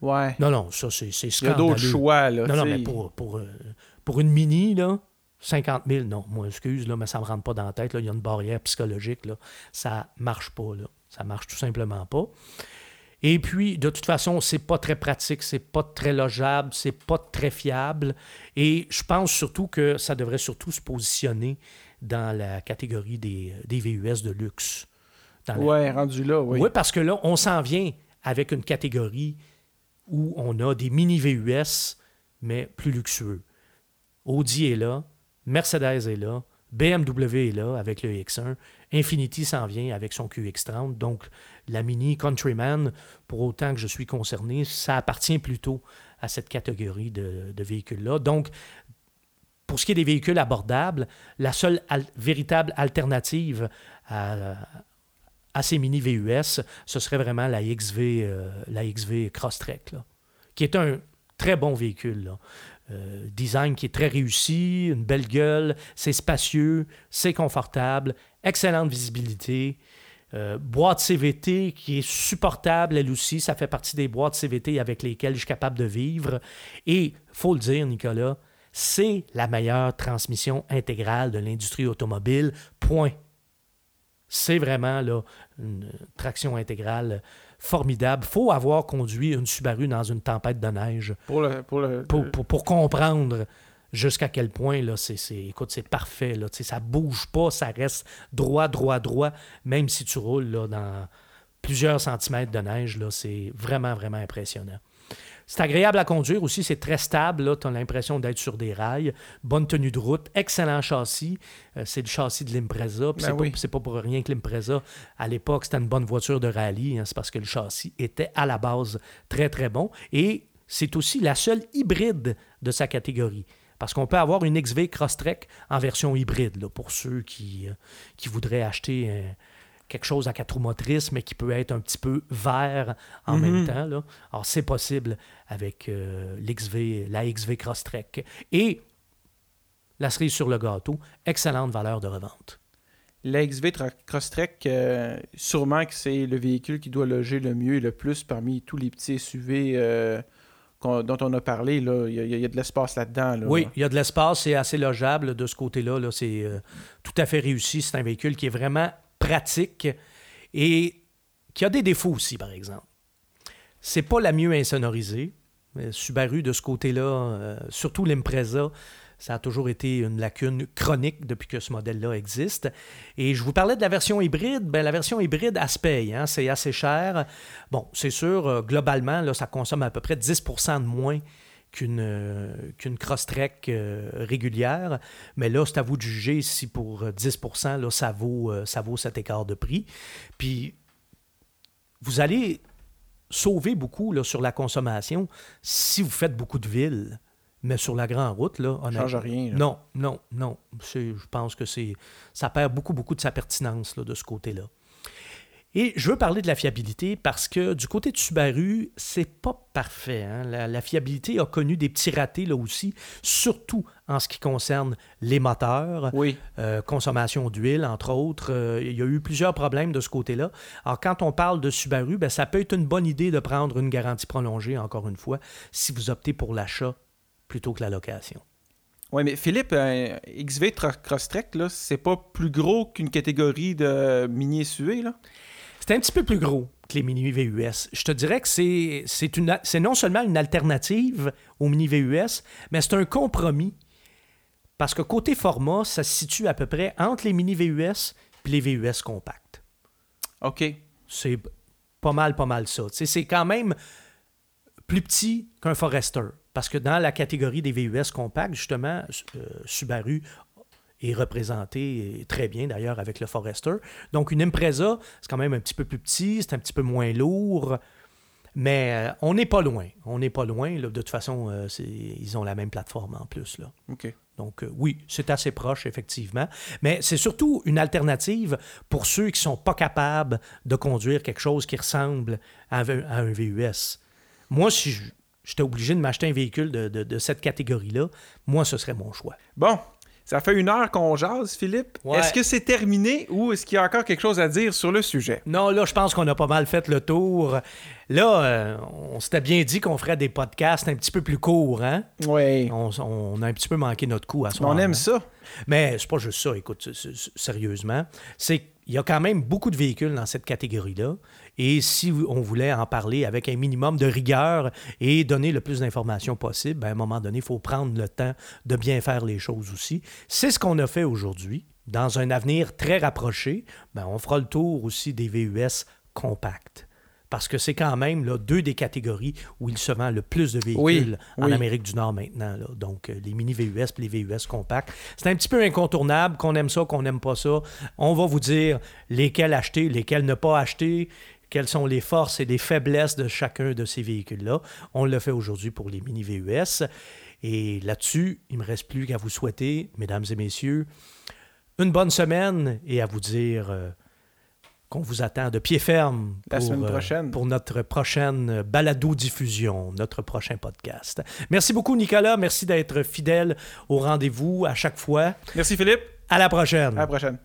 Ouais. Non, ça, c'est scandaleux. Il y a d'autres choix, là. Non, mais pour une Mini, là, 50 000, non, moi, excuse, là, mais ça ne me rentre pas dans la tête. Là. Il y a une barrière psychologique, là. Ça ne marche pas, là. Ça ne marche tout simplement pas. Et puis, de toute façon, c'est pas très pratique, c'est pas très logeable, c'est pas très fiable. Et je pense surtout que ça devrait surtout se positionner dans la catégorie des VUS de luxe. Oui, rendu là, oui. Oui, parce que là, on s'en vient avec une catégorie où on a des mini-VUS, mais plus luxueux. Audi est là, Mercedes est là, BMW est là avec le X1, Infiniti s'en vient avec son QX30, donc la Mini Countryman, pour autant que je suis concerné, ça appartient plutôt à cette catégorie de véhicules-là. Donc, pour ce qui est des véhicules abordables, la seule véritable alternative à ces mini VUS, ce serait vraiment la XV Crosstrek, là, qui est un très bon véhicule, là. Design qui est très réussi, une belle gueule, c'est spacieux, c'est confortable, excellente visibilité, boîte CVT qui est supportable elle aussi, ça fait partie des boîtes CVT avec lesquelles je suis capable de vivre. Et il faut le dire, Nicolas, c'est la meilleure transmission intégrale de l'industrie automobile, point. C'est vraiment là, une traction intégrale formidable. Il faut avoir conduit une Subaru dans une tempête de neige pour comprendre jusqu'à quel point là, écoute, c'est parfait. Là, ça ne bouge pas, ça reste droit, même si tu roules là, dans plusieurs centimètres de neige. Là, c'est vraiment, vraiment impressionnant. C'est agréable à conduire aussi, c'est très stable. Tu as l'impression d'être sur des rails. Bonne tenue de route, excellent châssis. C'est le châssis de l'Impreza. Ben c'est pas pour rien que l'Impreza, à l'époque, c'était une bonne voiture de rallye. Hein. C'est parce que le châssis était à la base très, très bon. Et c'est aussi la seule hybride de sa catégorie. Parce qu'on peut avoir une XV Crosstrek en version hybride là, pour ceux qui voudraient acheter quelque chose à quatre roues motrices, mais qui peut être un petit peu vert en même temps. Là. Alors, c'est possible avec la XV Crosstrek. Et la cerise sur le gâteau, excellente valeur de revente. La XV Crosstrek, sûrement que c'est le véhicule qui doit loger le mieux et le plus parmi tous les petits SUV dont on a parlé. Il y a de l'espace là-dedans. Là. Oui, il y a de l'espace, c'est assez logeable de ce côté-là. Là, c'est tout à fait réussi. C'est un véhicule qui est vraiment pratique et qui a des défauts aussi, par exemple. C'est pas la mieux insonorisée. Subaru, de ce côté-là, surtout l'Impreza, ça a toujours été une lacune chronique depuis que ce modèle-là existe. Et je vous parlais de la version hybride. Bien, la version hybride, elle se paye. Hein? C'est assez cher. Bon, c'est sûr, globalement, là, ça consomme à peu près 10% de moins qu'une Crosstrek régulière. Mais là, c'est à vous de juger si pour 10%, là, ça vaut cet écart de prix. Puis, vous allez sauver beaucoup là, sur la consommation si vous faites beaucoup de villes. Mais sur la grande route, là, honnêtement. Ça ne change rien. Là. Non. Je pense que ça perd beaucoup, beaucoup de sa pertinence là, de ce côté-là. Et je veux parler de la fiabilité parce que du côté de Subaru, c'est pas parfait. Hein? La fiabilité a connu des petits ratés là aussi, surtout en ce qui concerne les moteurs, oui. Consommation d'huile, entre autres. Il y a eu plusieurs problèmes de ce côté-là. Alors, quand on parle de Subaru, bien, ça peut être une bonne idée de prendre une garantie prolongée, encore une fois, si vous optez pour l'achat plutôt que la location. Oui, mais Philippe, XV Crosstrek, là, c'est pas plus gros qu'une catégorie de mini SUV, là? C'est un petit peu plus gros que les mini VUS. Je te dirais que c'est non seulement une alternative aux mini VUS, mais c'est un compromis. Parce que côté format, ça se situe à peu près entre les mini VUS et les VUS compacts. OK. C'est pas mal ça. T'sais, c'est quand même plus petit qu'un Forester. Parce que dans la catégorie des VUS compacts, justement, Subaru est représenté très bien, d'ailleurs, avec le Forester. Donc, une Impreza, c'est quand même un petit peu plus petit, c'est un petit peu moins lourd, mais on n'est pas loin. Là. De toute façon, ils ont la même plateforme en plus. Là. Okay. Donc, oui, c'est assez proche, effectivement. Mais c'est surtout une alternative pour ceux qui ne sont pas capables de conduire quelque chose qui ressemble à un VUS. Moi, si j'étais obligé de m'acheter un véhicule de cette catégorie-là, moi, ce serait mon choix. Bon, ça fait 1 heure qu'on jase, Philippe. Ouais. Est-ce que c'est terminé ou est-ce qu'il y a encore quelque chose à dire sur le sujet? Non, là, je pense qu'on a pas mal fait le tour. Là, on s'était bien dit qu'on ferait des podcasts un petit peu plus courts, hein? Oui. On a un petit peu manqué notre coup à ce moment-là. On aime ça. Mais c'est pas juste ça, écoute, sérieusement. Il y a quand même beaucoup de véhicules dans cette catégorie-là. Et si on voulait en parler avec un minimum de rigueur et donner le plus d'informations possible, bien, à un moment donné, il faut prendre le temps de bien faire les choses aussi. C'est ce qu'on a fait aujourd'hui. Dans un avenir très rapproché, bien, on fera le tour aussi des VUS compacts. Parce que c'est quand même là, 2 des catégories où il se vend le plus de véhicules en Amérique du Nord maintenant. Là. Donc, les mini-VUS et les VUS compacts. C'est un petit peu incontournable, qu'on aime ça, qu'on n'aime pas ça. On va vous dire lesquels acheter, lesquels ne pas acheter, quelles sont les forces et les faiblesses de chacun de ces véhicules-là. On le fait aujourd'hui pour les mini-VUS. Et là-dessus, il ne me reste plus qu'à vous souhaiter, mesdames et messieurs, une bonne semaine et à vous dire... qu'on vous attend de pied ferme la semaine prochaine. Pour notre prochaine balado-diffusion, notre prochain podcast. Merci beaucoup, Nicolas. Merci d'être fidèle au rendez-vous à chaque fois. Merci, Philippe. À la prochaine. À la prochaine.